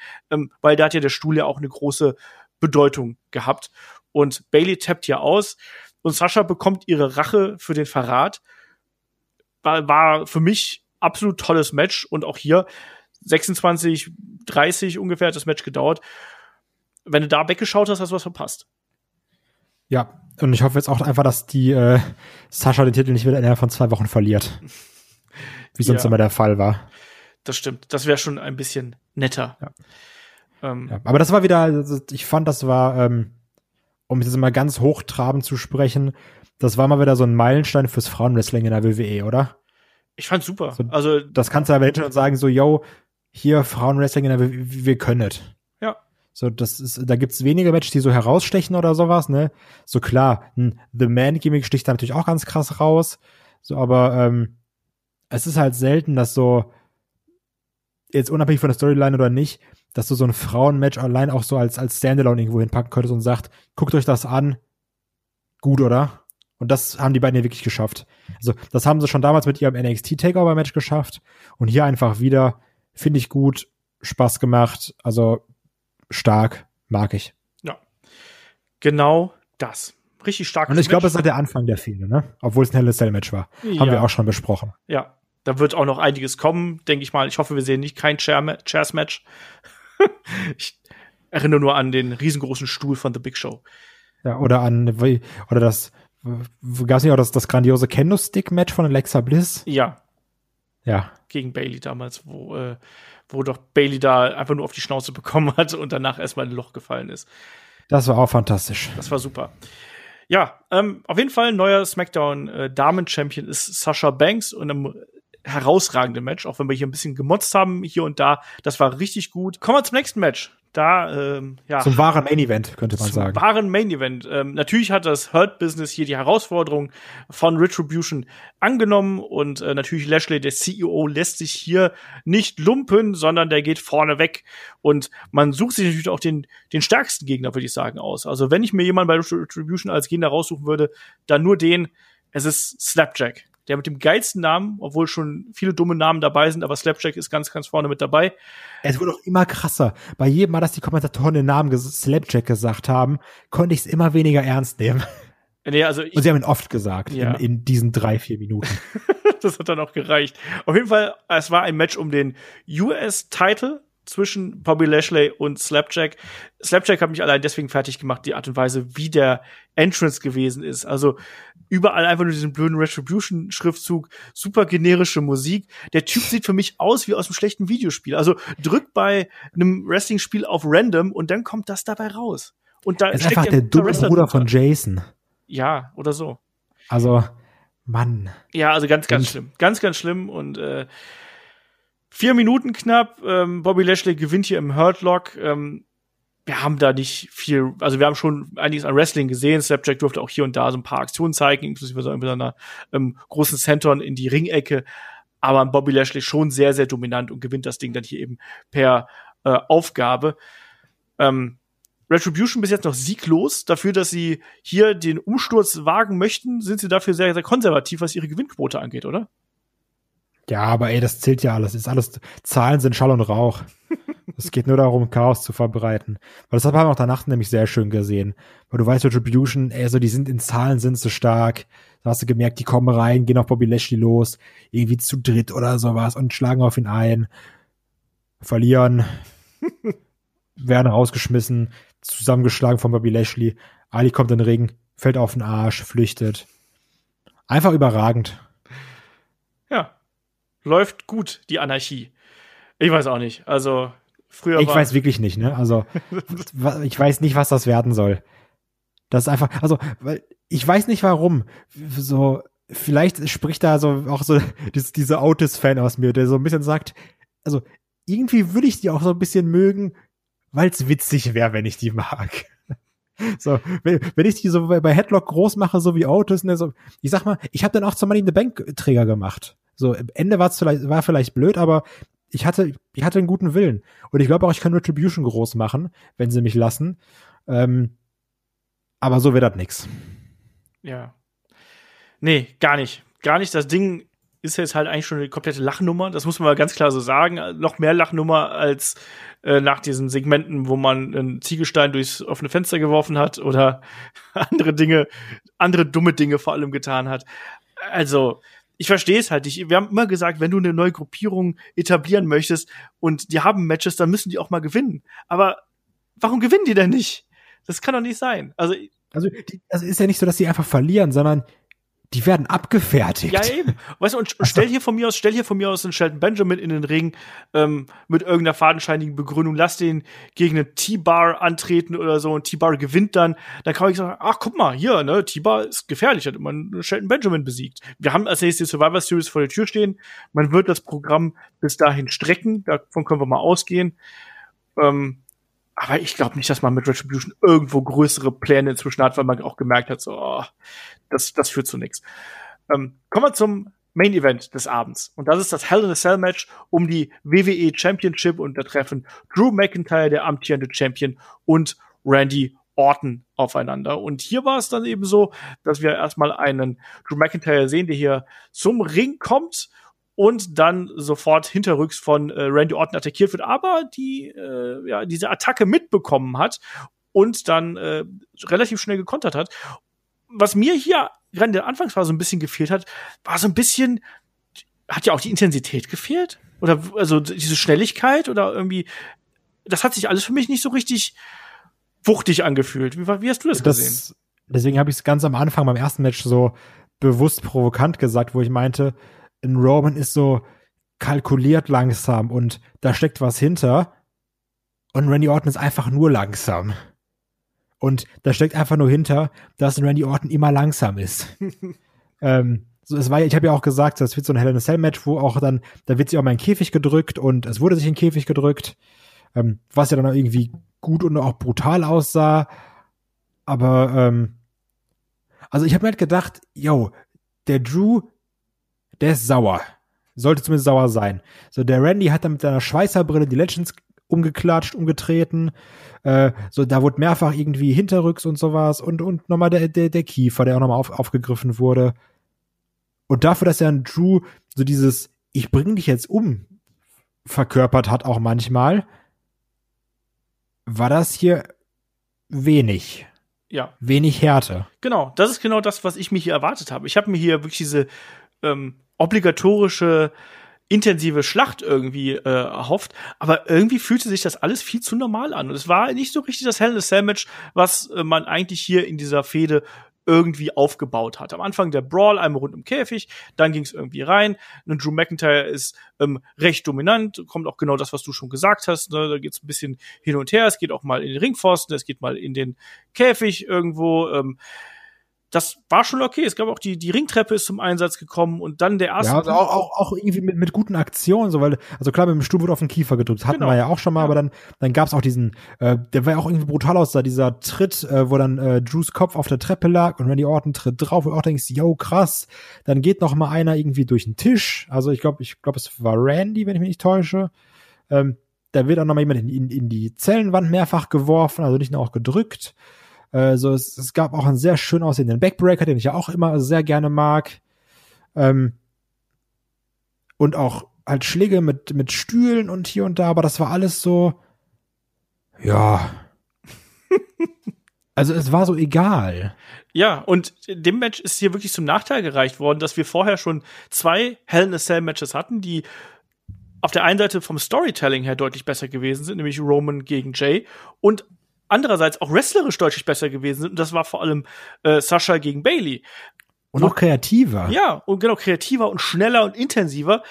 weil da hat ja der Stuhl ja auch eine große Bedeutung gehabt. Und Bayley tappt hier aus und Sasha bekommt ihre Rache für den Verrat. War für mich absolut tolles Match und auch hier 26:30 ungefähr hat das Match gedauert. Wenn du da weggeschaut hast, hast du was verpasst. Ja, und ich hoffe jetzt auch einfach, dass die Sasha den Titel nicht wieder innerhalb von 2 Wochen verliert. Wie sonst immer der Fall war. Das stimmt, das wäre schon ein bisschen netter. Ja. Ja, aber das war wieder, also ich fand, das war, um jetzt mal ganz hochtrabend zu sprechen, das war mal wieder so ein Meilenstein fürs Frauenwrestling in der WWE, oder? Ich fand's super. So, also das kannst du aber jetzt schon sagen, so, yo, hier Frauenwrestling in der WWE, wir können es. Ja. So, das ist, da gibt's wenige Matches, die so herausstechen oder sowas, ne? So klar, The Man-Gimmick sticht da natürlich auch ganz krass raus. So, aber es ist halt selten, dass so, jetzt unabhängig von der Storyline oder nicht, dass du so ein Frauenmatch allein auch so als Standalone irgendwo hinpacken könntest und sagt, guckt euch das an, gut, oder? Und das haben die beiden ja wirklich geschafft. Also das haben sie schon damals mit ihrem NXT-Takeover-Match geschafft. Und hier einfach wieder, finde ich gut, Spaß gemacht, also stark, mag ich. Ja, genau das. Richtig stark. Und ich glaube, es war der Anfang der Fehde, ne? Obwohl es ein Hell in a Cell-Match war. Ja. Haben wir auch schon besprochen. Ja, da wird auch noch einiges kommen, denke ich mal. Ich hoffe, wir sehen nicht kein Chairs-Match. Ich erinnere nur an den riesengroßen Stuhl von The Big Show. Ja, oder das gab's nicht auch das grandiose Kendo-Stick-Match von Alexa Bliss? Ja. Ja. Gegen Bayley damals, wo doch Bayley da einfach nur auf die Schnauze bekommen hat und danach erstmal in ein Loch gefallen ist. Das war auch fantastisch. Das war super. Ja, auf jeden Fall ein neuer SmackDown-Damen-Champion ist Sasha Banks und im herausragenden Match, auch wenn wir hier ein bisschen gemotzt haben, hier und da. Das war richtig gut. Kommen wir zum nächsten Match. Da, ja. Zum wahren Main-Event, könnte man sagen. Zum wahren Main-Event. Natürlich hat das Hurt Business hier die Herausforderung von Retribution angenommen und natürlich Lashley, der CEO, lässt sich hier nicht lumpen, sondern der geht vorne weg und man sucht sich natürlich auch den stärksten Gegner, würde ich sagen, aus. Also wenn ich mir jemanden bei Retribution als Gegner raussuchen würde, dann nur den, es ist Slapjack. Der mit dem geilsten Namen, obwohl schon viele dumme Namen dabei sind, aber Slapjack ist ganz, ganz vorne mit dabei. Es wurde auch immer krasser. Bei jedem Mal, dass die Kommentatoren den Namen Slapjack gesagt haben, konnte ich es immer weniger ernst nehmen. Nee, also und sie haben ihn oft gesagt, ja. in diesen 3-4 Minuten. Das hat dann auch gereicht. Auf jeden Fall, es war ein Match um den US-Title zwischen Bobby Lashley und Slapjack. Slapjack hat mich allein deswegen fertig gemacht, die Art und Weise, wie der Entrance gewesen ist. Also überall einfach nur diesen blöden Retribution-Schriftzug, super generische Musik. Der Typ sieht für mich aus wie aus einem schlechten Videospiel. Also drückt bei einem Wrestling-Spiel auf Random und dann kommt das dabei raus. Und da ist einfach der dumme Bruder von Jason. Ja, oder so. Also Mann. Ja, also ganz, ganz schlimm. Ganz, ganz schlimm. Und 4 Minuten knapp. Bobby Lashley gewinnt hier im Hurtlock. Wir haben da nicht viel, also wir haben schon einiges an Wrestling gesehen. Slapjack durfte auch hier und da so ein paar Aktionen zeigen, inklusive so mit einer großen Senton in die Ringecke. Aber Bobby Lashley schon sehr, sehr dominant und gewinnt das Ding dann hier eben per Aufgabe. Retribution bis jetzt noch sieglos. Dafür, dass sie hier den Umsturz wagen möchten, sind sie dafür sehr, sehr konservativ, was ihre Gewinnquote angeht, oder? Ja, aber ey, das zählt ja alles. Ist alles, Zahlen sind Schall und Rauch. Es geht nur darum, Chaos zu verbreiten. Weil das haben wir auch danach nämlich sehr schön gesehen. Weil du weißt, Retribution, ey, so, die sind in Zahlen, sind so stark. Da hast du gemerkt, die kommen rein, gehen auf Bobby Lashley los, irgendwie zu dritt oder sowas und schlagen auf ihn ein. Verlieren. Werden rausgeschmissen, zusammengeschlagen von Bobby Lashley. Ali kommt in den Ring, fällt auf den Arsch, flüchtet. Einfach überragend. Ja. Läuft gut, die Anarchie. Ich weiß auch nicht. Also, früher war... Ich weiß wirklich nicht, ne? Also, ich weiß nicht, was das werden soll. Das ist einfach, also, weil ich weiß nicht, warum. So, vielleicht spricht da so auch so diese Otis-Fan aus mir, der so ein bisschen sagt, also, irgendwie würde ich die auch so ein bisschen mögen, weil es witzig wäre, wenn ich die mag. So, wenn ich die so bei Headlock groß mache, so wie Otis, ne, so, ich sag mal, ich habe dann auch zum Money-in-the-Bank-Träger gemacht. So, am Ende war vielleicht blöd, aber ich hatte einen guten Willen. Und ich glaube auch, ich kann Retribution groß machen, wenn sie mich lassen. Aber so wird das nix. Ja. Nee, gar nicht. Gar nicht. Das Ding ist jetzt halt eigentlich schon eine komplette Lachnummer. Das muss man mal ganz klar so sagen. Noch mehr Lachnummer als nach diesen Segmenten, wo man einen Ziegelstein durchs offene Fenster geworfen hat oder andere dumme Dinge vor allem getan hat. Also, ich verstehe es halt nicht. Wir haben immer gesagt, wenn du eine neue Gruppierung etablieren möchtest und die haben Matches, dann müssen die auch mal gewinnen. Aber warum gewinnen die denn nicht? Das kann doch nicht sein. Also ist ja nicht so, dass die einfach verlieren, sondern die werden abgefertigt. Ja, eben. Weißt du, und stell hier von mir aus einen Shelton Benjamin in den Ring mit irgendeiner fadenscheinigen Begründung. Lass den gegen eine T-Bar antreten oder so und T-Bar gewinnt dann. Dann kann ich sagen, ach, guck mal, hier, ne, T-Bar ist gefährlich, hat immer einen Shelton Benjamin besiegt. Wir haben als nächstes die Survivor Series vor der Tür stehen. Man wird das Programm bis dahin strecken. Davon können wir mal ausgehen. Aber ich glaube nicht, dass man mit Retribution irgendwo größere Pläne inzwischen hat, weil man auch gemerkt hat, so, oh, das führt zu nichts. Kommen wir zum Main Event des Abends. Und das ist das Hell in a Cell Match um die WWE Championship. Und da treffen Drew McIntyre, der amtierende Champion, und Randy Orton aufeinander. Und hier war es dann eben so, dass wir erstmal einen Drew McIntyre sehen, der hier zum Ring kommt und dann sofort hinterrücks von Randy Orton attackiert wird, aber diese Attacke mitbekommen hat und dann relativ schnell gekontert hat. Was mir hier gerade in der Anfangsphase so ein bisschen gefehlt hat, war so ein bisschen, hat ja auch die Intensität gefehlt? Oder also diese Schnelligkeit oder irgendwie, das hat sich alles für mich nicht so richtig wuchtig angefühlt. Wie hast du das gesehen? Deswegen habe ich es ganz am Anfang beim ersten Match so bewusst provokant gesagt, wo ich meinte, in Roman ist so kalkuliert langsam und da steckt was hinter. Und Randy Orton ist einfach nur langsam. Und da steckt einfach nur hinter, dass Randy Orton immer langsam ist. So, es war, ich habe ja auch gesagt, das wird so ein Hell in a Cell Match, wo auch dann, da wird sich auch mal in den Käfig gedrückt und es wurde sich in den Käfig gedrückt, was ja dann auch irgendwie gut und auch brutal aussah. Aber also ich habe mir halt gedacht, yo, der Drew, der ist sauer. Sollte zumindest sauer sein. So, der Randy hat dann mit seiner Schweißerbrille die Legends umgeklatscht, umgetreten. So, da wurde mehrfach irgendwie hinterrücks und sowas und nochmal der Kiefer, der auch nochmal aufgegriffen wurde. Und dafür, dass er ein Drew so dieses "Ich bring dich jetzt um" verkörpert hat auch manchmal, war das hier wenig. Ja. Wenig Härte. Genau, das ist genau das, was ich mir hier erwartet habe. Ich habe mir hier wirklich diese obligatorische, intensive Schlacht irgendwie erhofft, aber irgendwie fühlte sich das alles viel zu normal an und es war nicht so richtig das Hell in a Cell Match, was man eigentlich hier in dieser Fehde irgendwie aufgebaut hat. Am Anfang der Brawl, einmal rund um Käfig, dann ging es irgendwie rein. Und Drew McIntyre ist recht dominant, kommt auch genau das, was du schon gesagt hast, ne? Da geht's ein bisschen hin und her, es geht auch mal in den Ringpfosten, es geht mal in den Käfig irgendwo, das war schon okay. Es gab auch die Ringtreppe ist zum Einsatz gekommen und dann der erste. Ja, also auch irgendwie mit guten Aktionen, so, weil, also klar, mit dem Stuhl wurde auf den Kiefer gedrückt, hatten wir ja auch schon mal, aber dann gab's auch diesen, der war ja auch irgendwie brutal aussah, dieser Tritt, wo dann Drews Kopf auf der Treppe lag und Randy Orton tritt drauf und auch denkst, yo, krass, dann geht noch mal einer irgendwie durch den Tisch, also ich glaube, es war Randy, wenn ich mich nicht täusche, da wird auch noch mal jemand in die Zellenwand mehrfach geworfen, also nicht nur auch gedrückt. So, es gab auch einen sehr schön aussehenden Backbreaker, den ich ja auch immer sehr gerne mag. Und auch halt Schläge mit Stühlen und hier und da, aber das war alles so, ja. Also es war so egal. Ja, und dem Match ist hier wirklich zum Nachteil gereicht worden, dass wir vorher schon 2 Hell in a Cell Matches hatten, die auf der einen Seite vom Storytelling her deutlich besser gewesen sind, nämlich Roman gegen Jey, und andererseits auch wrestlerisch deutlich besser gewesen sind. Und das war vor allem Sasha gegen Bayley. Und auch kreativer. Ja, und genau, kreativer und schneller und intensiver.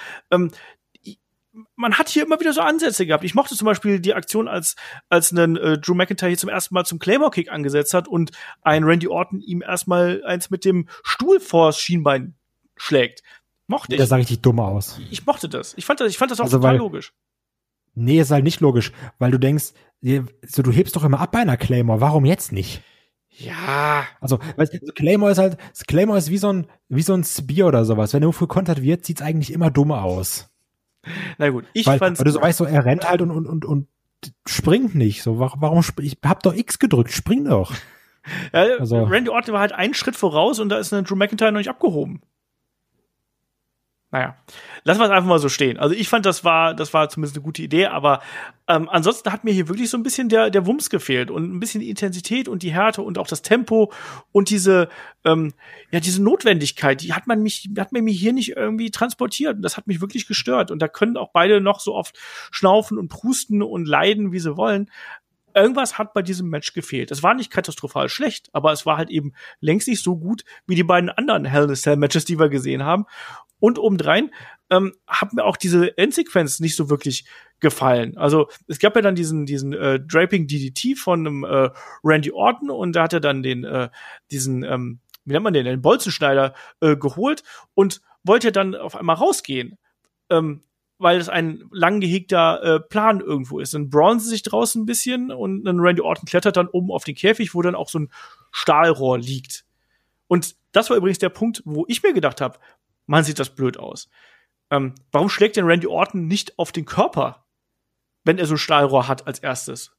Man hat hier immer wieder so Ansätze gehabt. Ich mochte zum Beispiel die Aktion, als einen Drew McIntyre hier zum ersten Mal zum Claymore-Kick angesetzt hat und ein Randy Orton ihm erstmal eins mit dem Stuhl vors Schienbein schlägt. Mochte ich. Da sah richtig dumm aus. Ich mochte das. Ich fand das auch also total logisch. Nee, ist halt nicht logisch, weil du denkst, so, du hebst doch immer ab bei einer Claymore, warum jetzt nicht? Ja. Also, weißt du, Claymore ist wie so ein Spear oder sowas. Wenn er nur früh kontert wird, sieht's eigentlich immer dumm aus. Na gut, weil du so weißt, so, er rennt halt und springt nicht. So, warum ich hab doch X gedrückt, spring doch. Ja, also. Randy Orton war halt einen Schritt voraus und da ist ein Drew McIntyre noch nicht abgehoben. Naja, lassen wir es einfach mal so stehen. Also ich fand, das war zumindest eine gute Idee, aber ansonsten hat mir hier wirklich so ein bisschen der Wumms gefehlt und ein bisschen die Intensität und die Härte und auch das Tempo und diese Notwendigkeit, die hat man mir hier nicht irgendwie transportiert und das hat mich wirklich gestört. Und da können auch beide noch so oft schnaufen und prusten und leiden, wie sie wollen. Irgendwas hat bei diesem Match gefehlt. Es war nicht katastrophal schlecht, aber es war halt eben längst nicht so gut wie die beiden anderen Hell in a Cell Matches, die wir gesehen haben. Und obendrein hat mir auch diese Endsequenz nicht so wirklich gefallen. Also es gab ja dann diesen Draping DDT von einem Randy Orton und da hat er dann den Bolzenschneider geholt und wollte dann auf einmal rausgehen. Weil das ein lang gehegter Plan irgendwo ist. Dann brawlen sie sich draußen ein bisschen und dann Randy Orton klettert dann oben auf den Käfig, wo dann auch so ein Stahlrohr liegt. Und das war übrigens der Punkt, wo ich mir gedacht habe, man sieht das blöd aus. Warum schlägt denn Randy Orton nicht auf den Körper, wenn er so ein Stahlrohr hat als erstes?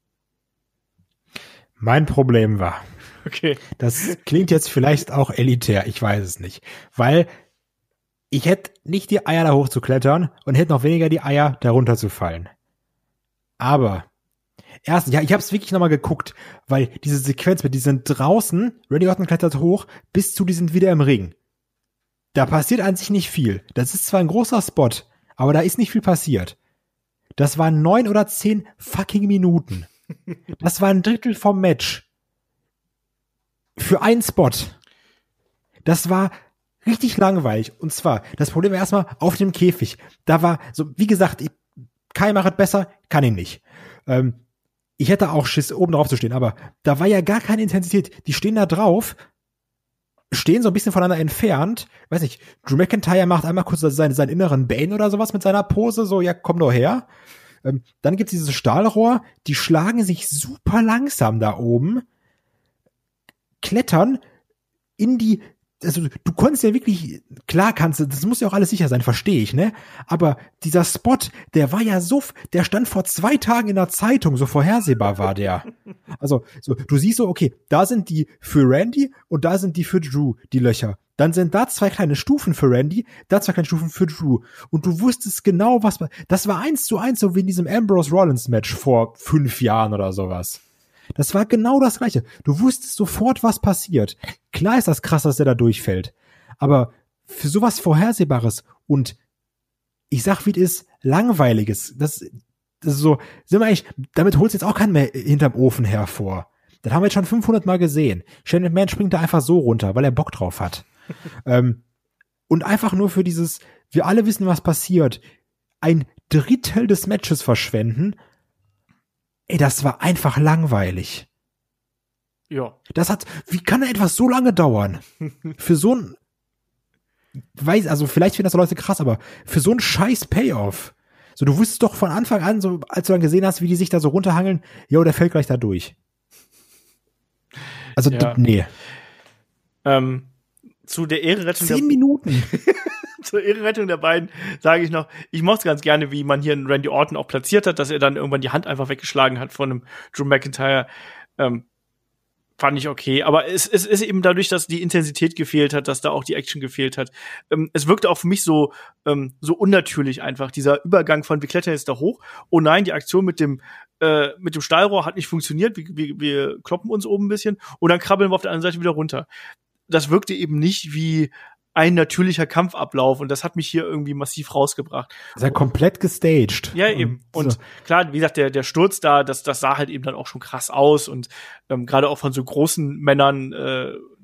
Mein Problem war, okay, das klingt jetzt vielleicht auch elitär, ich weiß es nicht, weil ich hätte nicht die Eier, da hochzuklettern und hätte noch weniger die Eier, da runterzufallen. Aber erstens, ja, ich habe es wirklich nochmal geguckt, weil diese Sequenz mit, die sind draußen, Randy Orton klettert hoch, bis zu, die sind wieder im Ring. Da passiert an sich nicht viel. Das ist zwar ein großer Spot, aber da ist nicht viel passiert. Das waren 9 oder 10 fucking Minuten. Das war ein Drittel vom Match. Für einen Spot. Das war richtig langweilig. Und zwar, das Problem war erstmal auf dem Käfig. Da war, so, wie gesagt, Kai macht besser, kann ihn nicht. Ich hätte auch Schiss, oben drauf zu stehen, aber da war ja gar keine Intensität. Die stehen da drauf, stehen so ein bisschen voneinander entfernt. Weiß nicht, Drew McIntyre macht einmal kurz seinen inneren Bane oder sowas mit seiner Pose, so, ja, komm doch her. Dann gibt's dieses Stahlrohr, die schlagen sich super langsam da oben, klettern in die. Also, du konntest ja wirklich, klar kannst du, das muss ja auch alles sicher sein, verstehe ich, ne? Aber dieser Spot, der war ja so, der stand vor 2 Tagen in der Zeitung, so vorhersehbar war der. Also, so, du siehst so, okay, da sind die für Randy und da sind die für Drew, die Löcher. Dann sind da 2 kleine Stufen für Randy, da 2 kleine Stufen für Drew. Und du wusstest genau, was, das war 1:1, so wie in diesem Ambrose Rollins Match vor 5 Jahren oder sowas. Das war genau das Gleiche. Du wusstest sofort, was passiert. Klar ist das krass, dass der da durchfällt. Aber für sowas Vorhersehbares und, ich sag, wie es ist, Langweiliges, das ist so, sind wir eigentlich, damit holst du jetzt auch keinen mehr hinterm Ofen hervor. Das haben wir jetzt schon 500 Mal gesehen. Shane McMahon springt da einfach so runter, weil er Bock drauf hat. Und einfach nur für dieses, wir alle wissen, was passiert, ein Drittel des Matches verschwenden. Ey, das war einfach langweilig. Ja. Wie kann da etwas so lange dauern? Für so ein, vielleicht finden das Leute krass, aber für so einen scheiß Payoff. So, du wusstest doch von Anfang an, so, als du dann gesehen hast, wie die sich da so runterhangeln, jo, der fällt gleich da durch. Also, ja. Nee. Zu der Ehrenrettung 10 Minuten. Zur Ehrenrettung der beiden sage ich noch, ich mochte es ganz gerne, wie man hier einen Randy Orton auch platziert hat, dass er dann irgendwann die Hand einfach weggeschlagen hat von einem Drew McIntyre. Fand ich okay, aber es ist eben dadurch, dass die Intensität gefehlt hat, dass da auch die Action gefehlt hat. Es wirkte auch für mich so unnatürlich einfach, dieser Übergang von wir klettern jetzt da hoch, oh nein, die Aktion mit dem Stahlrohr hat nicht funktioniert, wir kloppen uns oben ein bisschen und dann krabbeln wir auf der anderen Seite wieder runter. Das wirkte eben nicht wie ein natürlicher Kampfablauf und das hat mich hier irgendwie massiv rausgebracht. Das ist ja komplett gestaged. Ja, eben. Und so. Klar, wie gesagt, der Sturz da, das sah halt eben dann auch schon krass aus und gerade auch von so großen Männern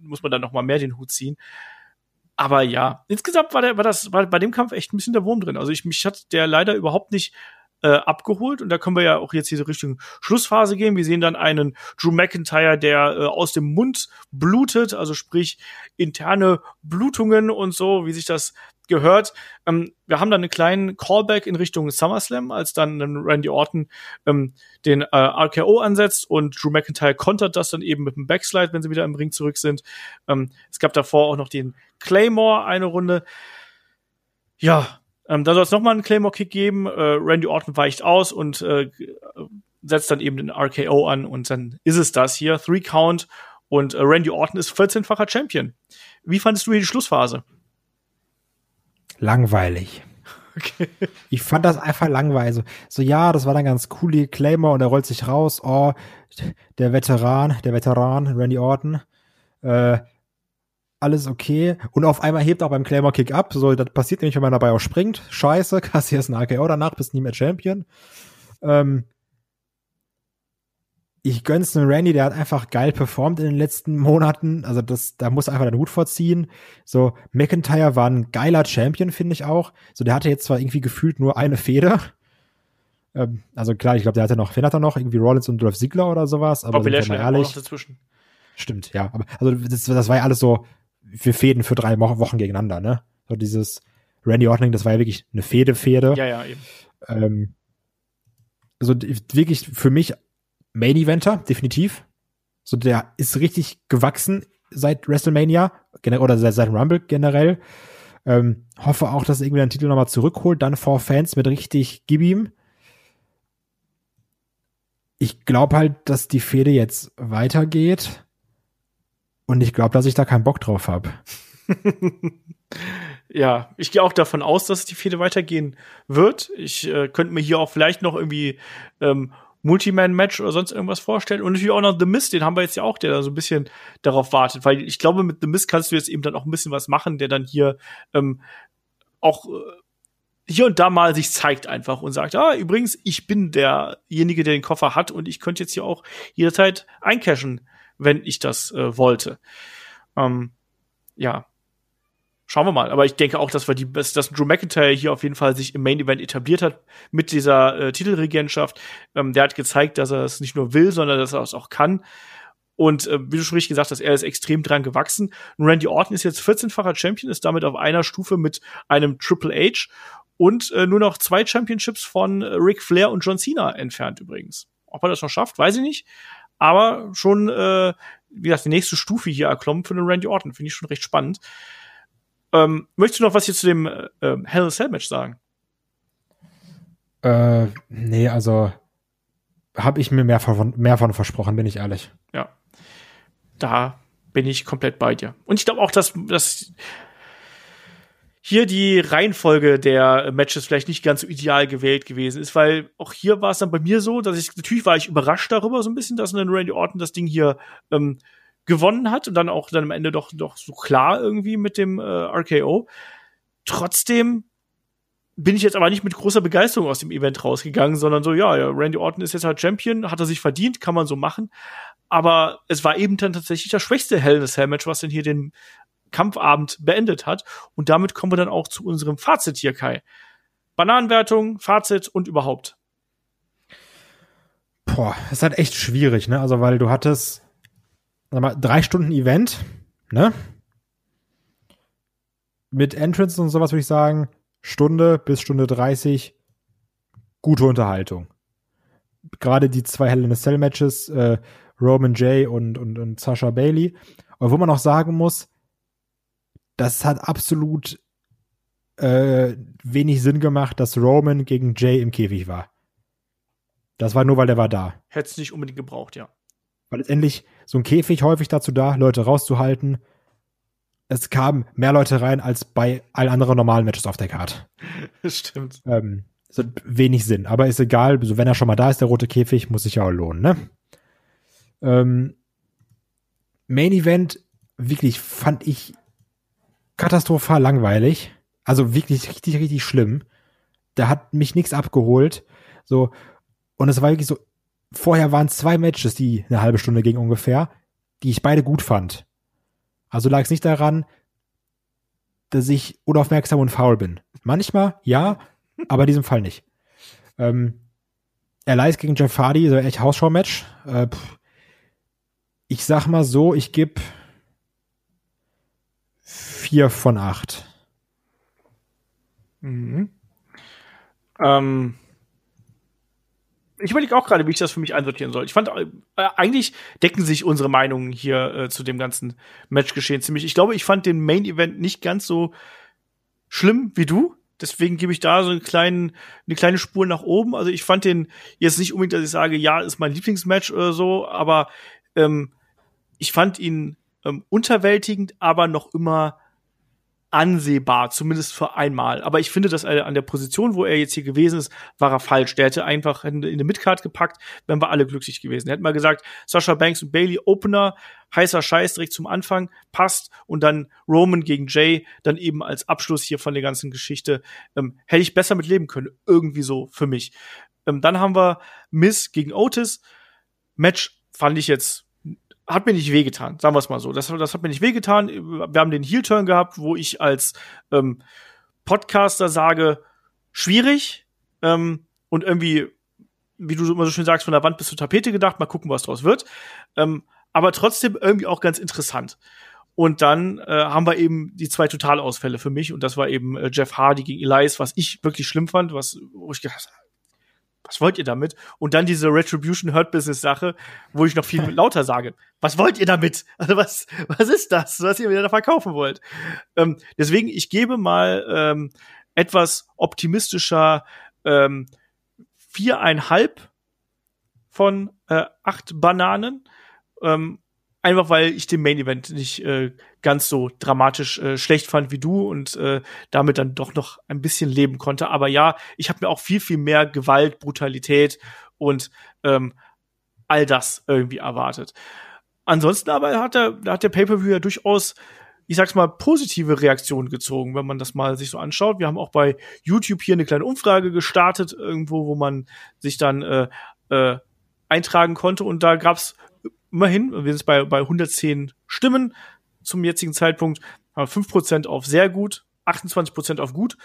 muss man dann noch mal mehr den Hut ziehen. Aber ja, insgesamt war bei dem Kampf echt ein bisschen der Wurm drin. Also mich hat der leider überhaupt nicht abgeholt und da können wir ja auch jetzt diese Richtung Schlussphase gehen. Wir sehen dann einen Drew McIntyre, der aus dem Mund blutet, also sprich interne Blutungen und so, wie sich das gehört. Wir haben dann einen kleinen Callback in Richtung SummerSlam, als dann Randy Orton den RKO ansetzt und Drew McIntyre kontert das dann eben mit dem Backslide, wenn sie wieder im Ring zurück sind. Es gab davor auch noch den Claymore eine Runde. Ja, da soll es nochmal einen Claymore-Kick geben. Randy Orton weicht aus und setzt dann eben den RKO an und dann ist es das hier. 3 Count und Randy Orton ist 14-facher Champion. Wie fandest du die Schlussphase? Langweilig. Okay. Ich fand das einfach langweilig. So, ja, das war dann ganz cool, die Claymore und er rollt sich raus. Oh, der Veteran, Randy Orton. Alles okay. Und auf einmal hebt auch beim Claymore-Kick ab. So, das passiert nämlich, wenn man dabei auch springt. Scheiße, kassierst ein AKO danach, bist nie mehr Champion. Ich gönn's den Randy, der hat einfach geil performt in den letzten Monaten. Also da muss einfach den Hut vorziehen. So, McIntyre war ein geiler Champion, finde ich auch. So, der hatte jetzt zwar irgendwie gefühlt nur eine Fehde. Also klar, ich glaube, wen hat er noch? Irgendwie Rollins und Dolph Ziggler oder sowas. Aber Bobby Lashley auch noch dazwischen. Stimmt, ja. Aber, also, das war ja alles so, wir Fäden für 3 Wochen gegeneinander, ne? So dieses Randy Orton, das war ja wirklich eine Fehde. Ja, eben. Also wirklich für mich Main Eventer, definitiv. So, der ist richtig gewachsen seit WrestleMania oder seit Rumble generell. Hoffe auch, dass er irgendwie den Titel nochmal zurückholt, dann vor Fans mit richtig Gib ihm. Ich glaube halt, dass die Fehde jetzt weitergeht. Und ich glaube, dass ich da keinen Bock drauf habe. Ja, ich gehe auch davon aus, dass die Fehde weitergehen wird. Ich könnte mir hier auch vielleicht noch irgendwie Multiman-Match oder sonst irgendwas vorstellen. Und natürlich auch noch The Miz, den haben wir jetzt ja auch, der da so ein bisschen darauf wartet. Weil ich glaube, mit The Miz kannst du jetzt eben dann auch ein bisschen was machen, der dann hier auch hier und da mal sich zeigt einfach und sagt, ah, übrigens, ich bin derjenige, der den Koffer hat und ich könnte jetzt hier auch jederzeit eincashen, wenn ich das wollte. Ja. Schauen wir mal. Aber ich denke auch, dass Drew McIntyre hier auf jeden Fall sich im Main Event etabliert hat mit dieser Titelregentschaft. Der hat gezeigt, dass er es nicht nur will, sondern dass er es auch kann. Und wie du schon richtig gesagt hast, er ist extrem dran gewachsen. Und Randy Orton ist jetzt 14-facher Champion, ist damit auf einer Stufe mit einem Triple H und nur noch 2 Championships von Ric Flair und John Cena entfernt übrigens. Ob er das noch schafft, weiß ich nicht. Aber schon, wie gesagt, die nächste Stufe hier erklommen für den Randy Orton. Finde ich schon recht spannend. Möchtest du noch was hier zu dem Hell in a Cell Match sagen? Nee, also habe ich mir mehr von versprochen, bin ich ehrlich. Ja, da bin ich komplett bei dir. Und ich glaube auch, dass hier die Reihenfolge der Matches vielleicht nicht ganz so ideal gewählt gewesen ist, weil auch hier war es dann bei mir so, dass ich natürlich überrascht darüber so ein bisschen, dass dann Randy Orton das Ding hier gewonnen hat und dann auch dann am Ende doch so klar irgendwie mit dem RKO. Trotzdem bin ich jetzt aber nicht mit großer Begeisterung aus dem Event rausgegangen, sondern so, ja, Randy Orton ist jetzt halt Champion, hat er sich verdient, kann man so machen, aber es war eben dann tatsächlich das schwächste Hell in a Cell Match, was denn hier den Kampfabend beendet hat. Und damit kommen wir dann auch zu unserem Fazit hier, Kai. Bananenwertung, Fazit und überhaupt. Boah, ist halt echt schwierig, ne? Also, weil du hattest sag mal, 3 Stunden Event, ne? Mit Entrance und sowas würde ich sagen, Stunde bis Stunde 30, gute Unterhaltung. Gerade die 2 Hell in a Cell Matches, Roman Jey und Sasha Bayley. Und wo man auch sagen muss, das hat absolut wenig Sinn gemacht, dass Roman gegen Jey im Käfig war. Das war nur, weil der war da. Hätte es nicht unbedingt gebraucht, ja. Weil letztendlich so ein Käfig häufig dazu da, Leute rauszuhalten. Es kamen mehr Leute rein, als bei allen anderen normalen Matches auf der Card. Stimmt. Es hat wenig Sinn, aber ist egal. So, wenn er schon mal da ist, der rote Käfig, muss sich ja auch lohnen, ne? Main Event, wirklich, fand ich katastrophal langweilig. Also wirklich richtig, richtig schlimm. Da hat mich nichts abgeholt. So. Und es war wirklich so, vorher waren 2 Matches, die eine halbe Stunde gingen ungefähr, die ich beide gut fand. Also lag es nicht daran, dass ich unaufmerksam und faul bin. Manchmal, ja, aber in diesem Fall nicht. Elias gegen Jeff Hardy, so echt Hausschau-Match. Ich sag mal so, ich gebe 4 von 8. Mhm. Ich überlege auch gerade, wie ich das für mich einsortieren soll. Ich fand, eigentlich decken sich unsere Meinungen hier zu dem ganzen Matchgeschehen ziemlich. Ich glaube, ich fand den Main-Event nicht ganz so schlimm wie du. Deswegen gebe ich da so eine kleine Spur nach oben. Also ich fand den jetzt nicht unbedingt, dass ich sage, ja, ist mein Lieblingsmatch oder so, aber ich fand ihn unterwältigend, aber noch immer ansehbar, zumindest für einmal. Aber ich finde, dass er an der Position, wo er jetzt hier gewesen ist, war er falsch. Der hätte einfach in eine Midcard gepackt, wären wir alle glücklich gewesen. Er hätte mal gesagt, Sasha Banks und Bayley Opener, heißer Scheiß direkt zum Anfang, passt. Und dann Roman gegen Jey, dann eben als Abschluss hier von der ganzen Geschichte. Hätte ich besser mit leben können. Irgendwie so für mich. Dann haben wir Miz gegen Otis. Match fand ich jetzt, hat mir nicht wehgetan, sagen wir es mal so. Das hat mir nicht wehgetan. Wir haben den Heel-Turn gehabt, wo ich als Podcaster sage, schwierig. Und irgendwie, wie du immer so schön sagst, von der Wand bis zur Tapete gedacht. Mal gucken, was draus wird. Aber trotzdem irgendwie auch ganz interessant. Und dann haben wir eben die 2 Totalausfälle für mich. Und das war eben Jeff Hardy gegen Elias, was ich wirklich schlimm fand, wo ich gedacht habe, was wollt ihr damit? Und dann diese Retribution Hurt Business Sache, wo ich noch viel lauter sage, was wollt ihr damit? Also was ist das, was ihr mir da verkaufen wollt? Deswegen, ich gebe mal etwas optimistischer 4,5 von 8 Bananen. Einfach, weil ich den Main Event nicht ganz so dramatisch schlecht fand wie du und damit dann doch noch ein bisschen leben konnte. Aber ja, ich habe mir auch viel, viel mehr Gewalt, Brutalität und all das irgendwie erwartet. Ansonsten aber hat der Pay-Per-View ja durchaus, ich sag's mal, positive Reaktionen gezogen, wenn man das mal sich so anschaut. Wir haben auch bei YouTube hier eine kleine Umfrage gestartet, irgendwo, wo man sich dann eintragen konnte. Und da gab's immerhin, wir sind bei 110 Stimmen zum jetzigen Zeitpunkt, haben 5% auf sehr gut, 28% auf gut,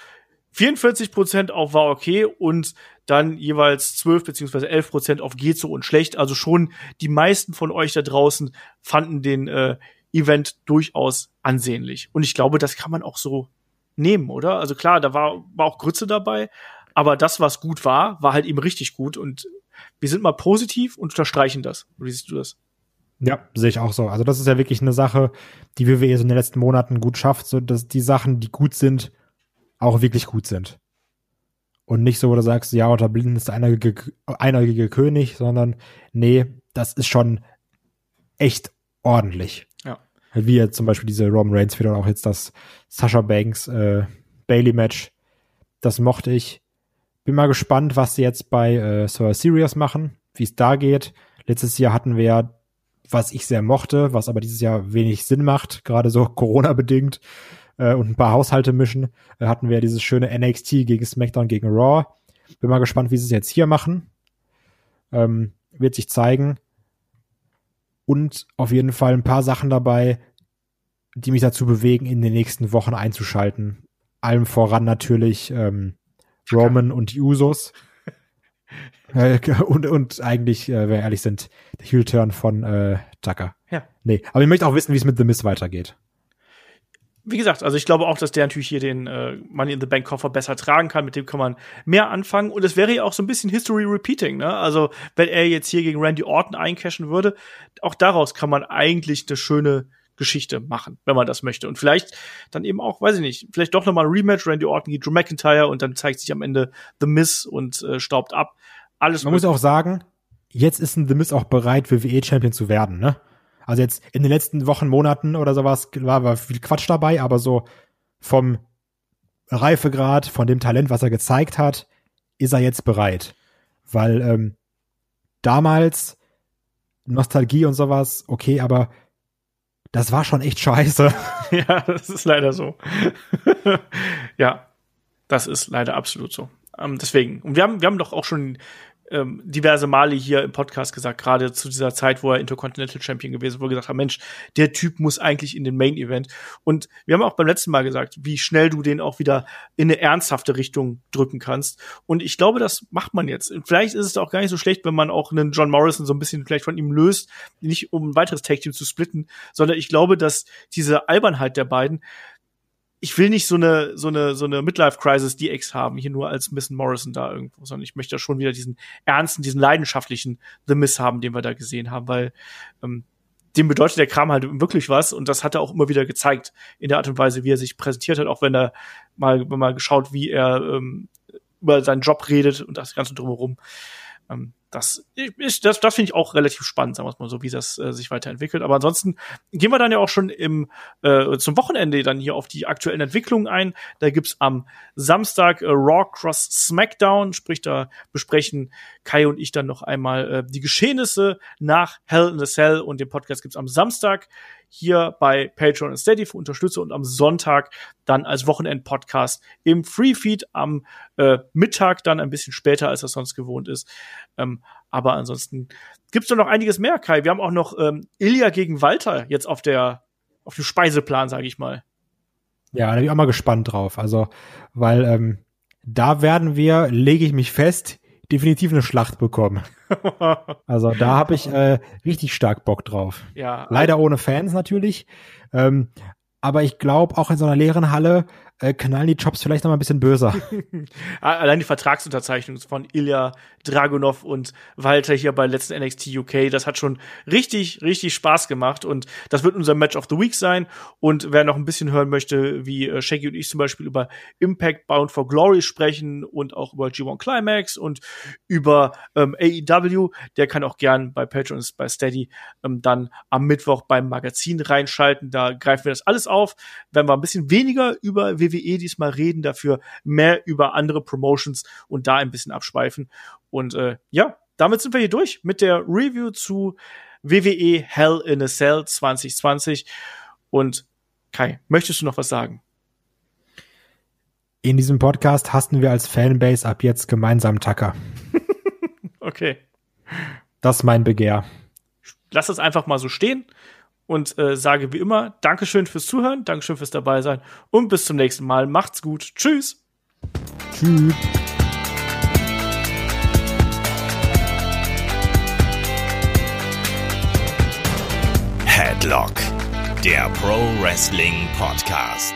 44% auf war okay und dann jeweils 12 bzw. 11% auf geht so und schlecht. Also schon die meisten von euch da draußen fanden den Event durchaus ansehnlich. Und ich glaube, das kann man auch so nehmen, oder? Also klar, da war auch Grütze dabei, aber das, was gut war, war halt eben richtig gut und wir sind mal positiv und unterstreichen das. Wie siehst du das? Ja, sehe ich auch so. Also das ist ja wirklich eine Sache, die WWE so in den letzten Monaten gut schafft, so dass die Sachen, die gut sind, auch wirklich gut sind. Und nicht so, wo du sagst, ja, unter Blinden ist der einäugige König, sondern nee, das ist schon echt ordentlich. Ja. Wie jetzt zum Beispiel diese Roman Reigns wieder und auch jetzt das Sasha Banks Bayley-Match. Das mochte ich. Bin mal gespannt, was sie jetzt bei Survivor Series machen, wie es da geht. Letztes Jahr hatten wir ja, was ich sehr mochte, was aber dieses Jahr wenig Sinn macht, gerade so Corona-bedingt und ein paar Haushalte mischen, hatten wir dieses schöne NXT gegen SmackDown gegen Raw. Bin mal gespannt, wie sie es jetzt hier machen. Wird sich zeigen. Und auf jeden Fall ein paar Sachen dabei, die mich dazu bewegen, in den nächsten Wochen einzuschalten. Allem voran natürlich Roman und die Usos. Und eigentlich, wenn wir ehrlich sind, der Heel-Turn von Tucker. Ja. Nee, aber ich möchte auch wissen, wie es mit The Miz weitergeht. Wie gesagt, also ich glaube auch, dass der natürlich hier den Money-in-the-Bank-Koffer besser tragen kann. Mit dem kann man mehr anfangen. Und es wäre ja auch so ein bisschen History-Repeating, ne? Also, wenn er jetzt hier gegen Randy Orton eincashen würde, auch daraus kann man eigentlich eine schöne Geschichte machen, wenn man das möchte. Und vielleicht dann eben auch, weiß ich nicht, vielleicht doch nochmal ein Rematch, Randy Orton gegen Drew McIntyre und dann zeigt sich am Ende The Miz und staubt ab. Alles. Man muss auch sagen, jetzt ist ein The Miz auch bereit, WWE-Champion zu werden, ne? Also jetzt in den letzten Wochen, Monaten oder sowas war viel Quatsch dabei, aber so vom Reifegrad, von dem Talent, was er gezeigt hat, ist er jetzt bereit. Weil damals Nostalgie und sowas, okay, aber das war schon echt scheiße. Ja, das ist leider so. Ja, das ist leider absolut so. Deswegen, und wir haben doch auch schon diverse Male hier im Podcast gesagt, gerade zu dieser Zeit, wo er Intercontinental Champion gewesen ist, wo wir gesagt haben, Mensch, der Typ muss eigentlich in den Main Event. Und wir haben auch beim letzten Mal gesagt, wie schnell du den auch wieder in eine ernsthafte Richtung drücken kannst. Und ich glaube, das macht man jetzt. Und vielleicht ist es auch gar nicht so schlecht, wenn man auch einen John Morrison so ein bisschen vielleicht von ihm löst, nicht um ein weiteres Tag Team zu splitten, sondern ich glaube, dass diese Albernheit der beiden, ich will nicht so eine Midlife-Crisis DX haben, hier nur als Miss Morrison da irgendwo, sondern ich möchte da schon wieder diesen ernsten, diesen leidenschaftlichen The Miz haben, den wir da gesehen haben, weil dem bedeutet der Kram halt wirklich was und das hat er auch immer wieder gezeigt in der Art und Weise, wie er sich präsentiert hat, auch wenn er mal geschaut, wie er über seinen Job redet und das Ganze drumherum. Das finde ich auch relativ spannend, sagen wir es mal so, wie das sich weiterentwickelt. Aber ansonsten gehen wir dann ja auch schon zum Wochenende dann hier auf die aktuellen Entwicklungen ein. Da gibt's am Samstag Raw Cross Smackdown, sprich da besprechen Kai und ich dann noch einmal die Geschehnisse nach Hell in a Cell und den Podcast gibt's am Samstag hier bei Patreon und Steady für Unterstützer und am Sonntag dann als Wochenend-Podcast im Free-Feed am Mittag, dann ein bisschen später, als das sonst gewohnt ist. Aber ansonsten gibt's da noch einiges mehr, Kai. Wir haben auch noch Ilja gegen Walter jetzt auf dem Speiseplan, sage ich mal. Ja, da bin ich auch mal gespannt drauf. Also, weil da werden wir, lege ich mich fest, definitiv eine Schlacht bekommen. Also da habe ich richtig stark Bock drauf. Ja, leider ohne Fans natürlich. Aber ich glaube, auch in so einer leeren Halle knallen die Chops vielleicht noch mal ein bisschen böser. Allein die Vertragsunterzeichnung von Ilja Dragunov und Walter hier bei letzten NXT UK, das hat schon richtig, richtig Spaß gemacht und das wird unser Match of the Week sein und wer noch ein bisschen hören möchte, wie Shaggy und ich zum Beispiel über Impact Bound for Glory sprechen und auch über G1 Climax und über AEW, der kann auch gern bei Patreon und bei Steady dann am Mittwoch beim Magazin reinschalten, da greifen wir das alles auf, wenn wir ein bisschen weniger über WWE diesmal reden, dafür mehr über andere Promotions und da ein bisschen abschweifen. Und ja, damit sind wir hier durch mit der Review zu WWE Hell in a Cell 2020. Und Kai, möchtest du noch was sagen? In diesem Podcast hassen wir als Fanbase ab jetzt gemeinsam Tucker. Okay. Das ist mein Begehr. Lass es einfach mal so stehen. Und sage wie immer, Dankeschön fürs Zuhören, Dankeschön fürs Dabeisein und bis zum nächsten Mal. Macht's gut. Tschüss. Tschüss. Headlock, der Pro Wrestling Podcast.